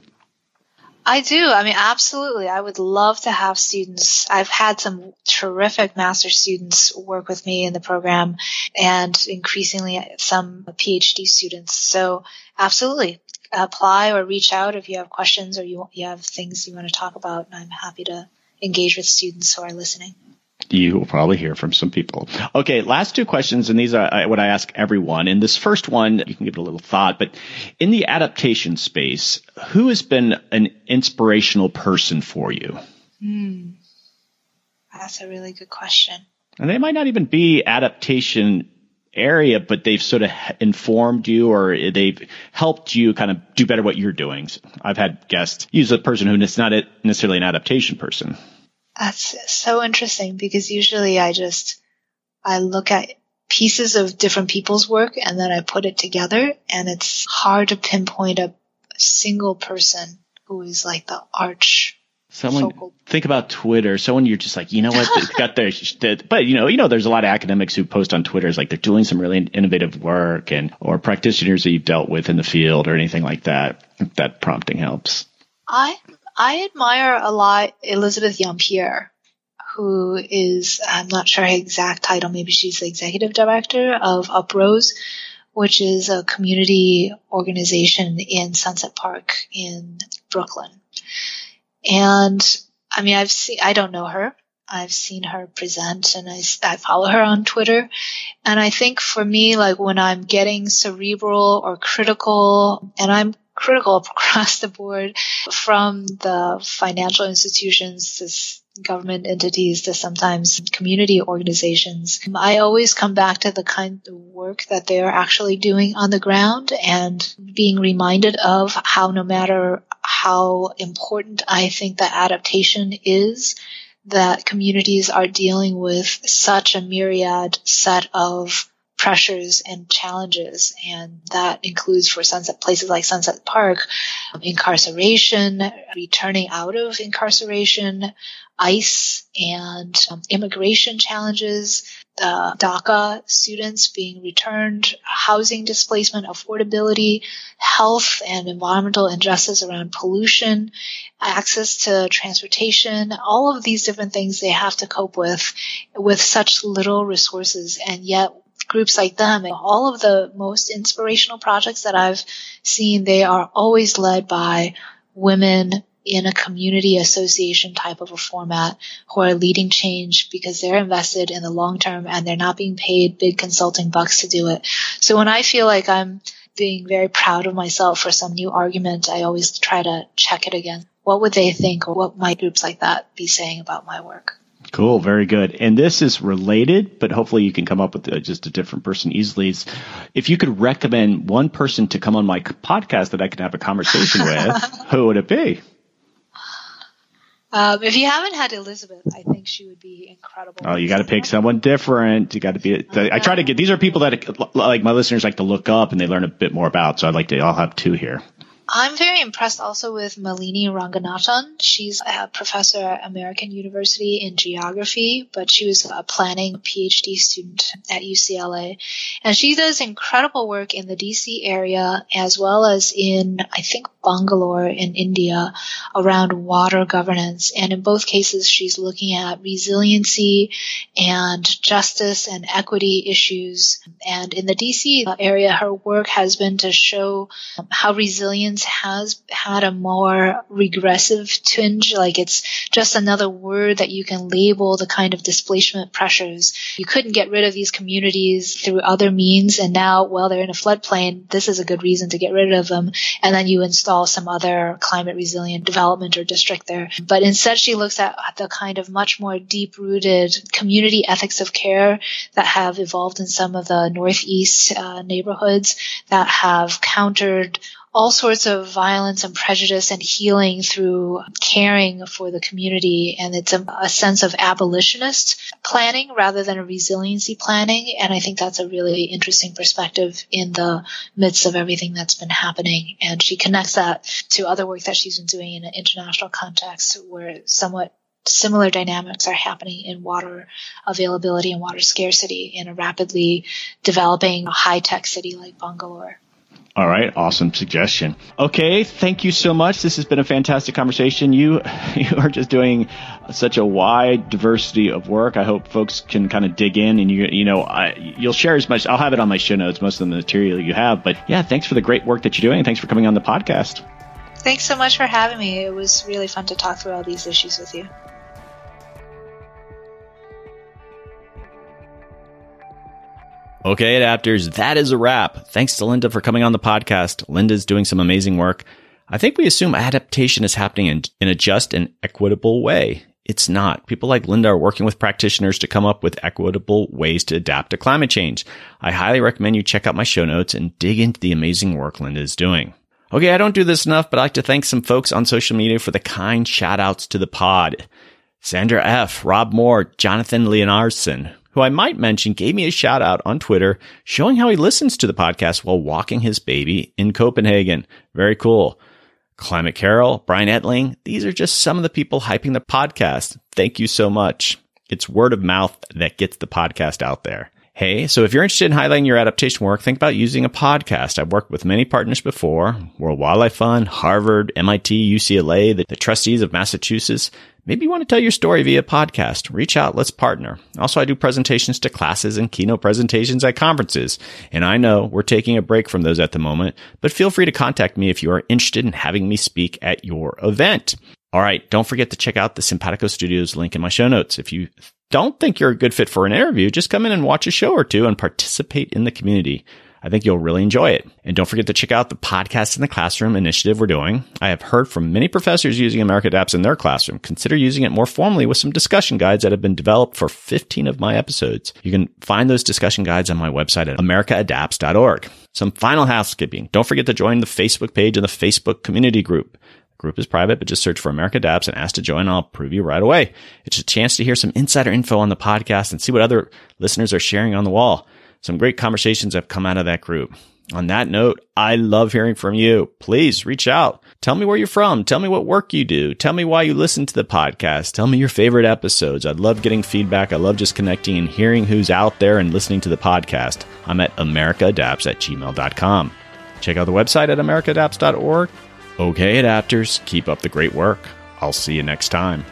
I do. I mean, absolutely. I would love to have students. I've had some terrific master's students work with me in the program, and increasingly some PhD students. So absolutely apply or reach out if you have questions or you you have things you want to talk about. And I'm happy to engage with students who are listening. You will probably hear from some people. Okay, last two questions, and these are what I ask everyone. And this first one, you can give it a little thought, but in the adaptation space, who has been an inspirational person for you? Mm, that's a really good question. And they might not even be adaptation area, but they've sort of informed you or they've helped you kind of do better what you're doing. I've had guests use a person who is not necessarily an adaptation person. That's so interesting, because usually I just, I look at pieces of different people's work and then I put it together, and it's hard to pinpoint a single person who is like the arch. Someone, focal. Think about Twitter. Someone you're just like, you know what, they've got their, but you know, you know, there's a lot of academics who post on Twitter, it's like they're doing some really innovative work, and, or practitioners that you've dealt with in the field or anything like that. That prompting helps. I I admire a lot Elizabeth Yampier, who is, I'm not sure her exact title, maybe she's the executive director of Uprose, which is a community organization in Sunset Park in Brooklyn. And I mean, I've seen, I don't know her. I've seen her present, and I, I follow her on Twitter. And I think for me, like when I'm getting cerebral or critical, and I'm critical across the board, from the financial institutions to government entities to sometimes community organizations. I always come back to the kind of work that they are actually doing on the ground, and being reminded of how, no matter how important I think that adaptation is, that communities are dealing with such a myriad set of pressures and challenges, and that includes for Sunset places like Sunset Park, incarceration, returning out of incarceration, ICE, and um, immigration challenges, uh, DACA students being returned, housing displacement, affordability, health and environmental injustice around pollution, access to transportation, all of these different things they have to cope with, with such little resources, and yet groups like them, and all of the most inspirational projects that I've seen, they are always led by women in a community association type of a format who are leading change because they're invested in the long term and they're not being paid big consulting bucks to do it. So when I feel like I'm being very proud of myself for some new argument, I always try to check it again. What would they think, or what might groups like that be saying about my work? Cool. Very good. And this is related, but hopefully you can come up with uh, just a different person easily. If you could recommend one person to come on my podcast that I could have a conversation with, who would it be? Um, if you haven't had Elizabeth, I think she would be incredible. Oh, you got to pick someone different. You got to be, okay. I try to get, these are people that like my listeners like to look up and they learn a bit more about. So I'd like to, I'll have two here. I'm very impressed also with Malini Ranganathan. She's a professor at American University in geography, but she was a planning PhD student at U C L A. And she does incredible work in the D C area as well as in, I think, Bangalore in India around water governance. And in both cases, she's looking at resiliency and justice and equity issues. And in the D C area, her work has been to show how resilience has had a more regressive tinge. Like it's just another word that you can label the kind of displacement pressures. You couldn't get rid of these communities through other means. And now, well, they're in a floodplain. This is a good reason to get rid of them. And then you install some other climate resilient development or district there. But instead, she looks at the kind of much more deep-rooted community ethics of care that have evolved in some of the Northeast uh, neighborhoods that have countered all sorts of violence and prejudice and healing through caring for the community. And it's a, a sense of abolitionist planning rather than a resiliency planning. And I think that's a really interesting perspective in the midst of everything that's been happening. And she connects that to other work that she's been doing in an international context where somewhat similar dynamics are happening in water availability and water scarcity in a rapidly developing high-tech city like Bangalore. All right. Awesome suggestion. Okay. Thank you so much. This has been a fantastic conversation. You you are just doing such a wide diversity of work. I hope folks can kind of dig in and, you you know, I, you'll share as much. I'll have it on my show notes, most of the material you have. But yeah, thanks for the great work that you're doing. Thanks for coming on the podcast. Thanks so much for having me. It was really fun to talk through all these issues with you. Okay, Adapters, that is a wrap. Thanks to Linda for coming on the podcast. Linda's doing some amazing work. I think we assume adaptation is happening in, in a just and equitable way. It's not. People like Linda are working with practitioners to come up with equitable ways to adapt to climate change. I highly recommend you check out my show notes and dig into the amazing work Linda is doing. Okay, I don't do this enough, but I'd like to thank some folks on social media for the kind shout-outs to the pod. Sandra F., Rob Moore, Jonathan Leonardson, who I might mention gave me a shout out on Twitter showing how he listens to the podcast while walking his baby in Copenhagen. Very cool. Climate Carol, Brian Etling, these are just some of the people hyping the podcast. Thank you so much. It's word of mouth that gets the podcast out there. Hey, so if you're interested in highlighting your adaptation work, think about using a podcast. I've worked with many partners before, World Wildlife Fund, Harvard, M I T, U C L A, the, the trustees of Massachusetts. Maybe you want to tell your story via podcast. Reach out. Let's partner. Also, I do presentations to classes and keynote presentations at conferences. And I know we're taking a break from those at the moment, but feel free to contact me if you are interested in having me speak at your event. All right. Don't forget to check out the Simpatico Studios link in my show notes. If you don't think you're a good fit for an interview, just come in and watch a show or two and participate in the community. I think you'll really enjoy it. And don't forget to check out the Podcast in the Classroom initiative we're doing. I have heard from many professors using America Adapts in their classroom. Consider using it more formally with some discussion guides that have been developed for fifteen of my episodes. You can find those discussion guides on my website at america adapts dot org. Some final housekeeping. Don't forget to join the Facebook page and the Facebook community group. Group is private, but just search for America Adapts and ask to join. I'll approve you right away. It's a chance to hear some insider info on the podcast and see what other listeners are sharing on the wall. Some great conversations have come out of that group. On that note, I love hearing from you. Please reach out. Tell me where you're from. Tell me what work you do. Tell me why you listen to the podcast. Tell me your favorite episodes. I love getting feedback. I love just connecting and hearing who's out there and listening to the podcast. I'm at america adapts at gmail dot com. Check out the website at america adapts dot org. Okay, Adapters, keep up the great work. I'll see you next time.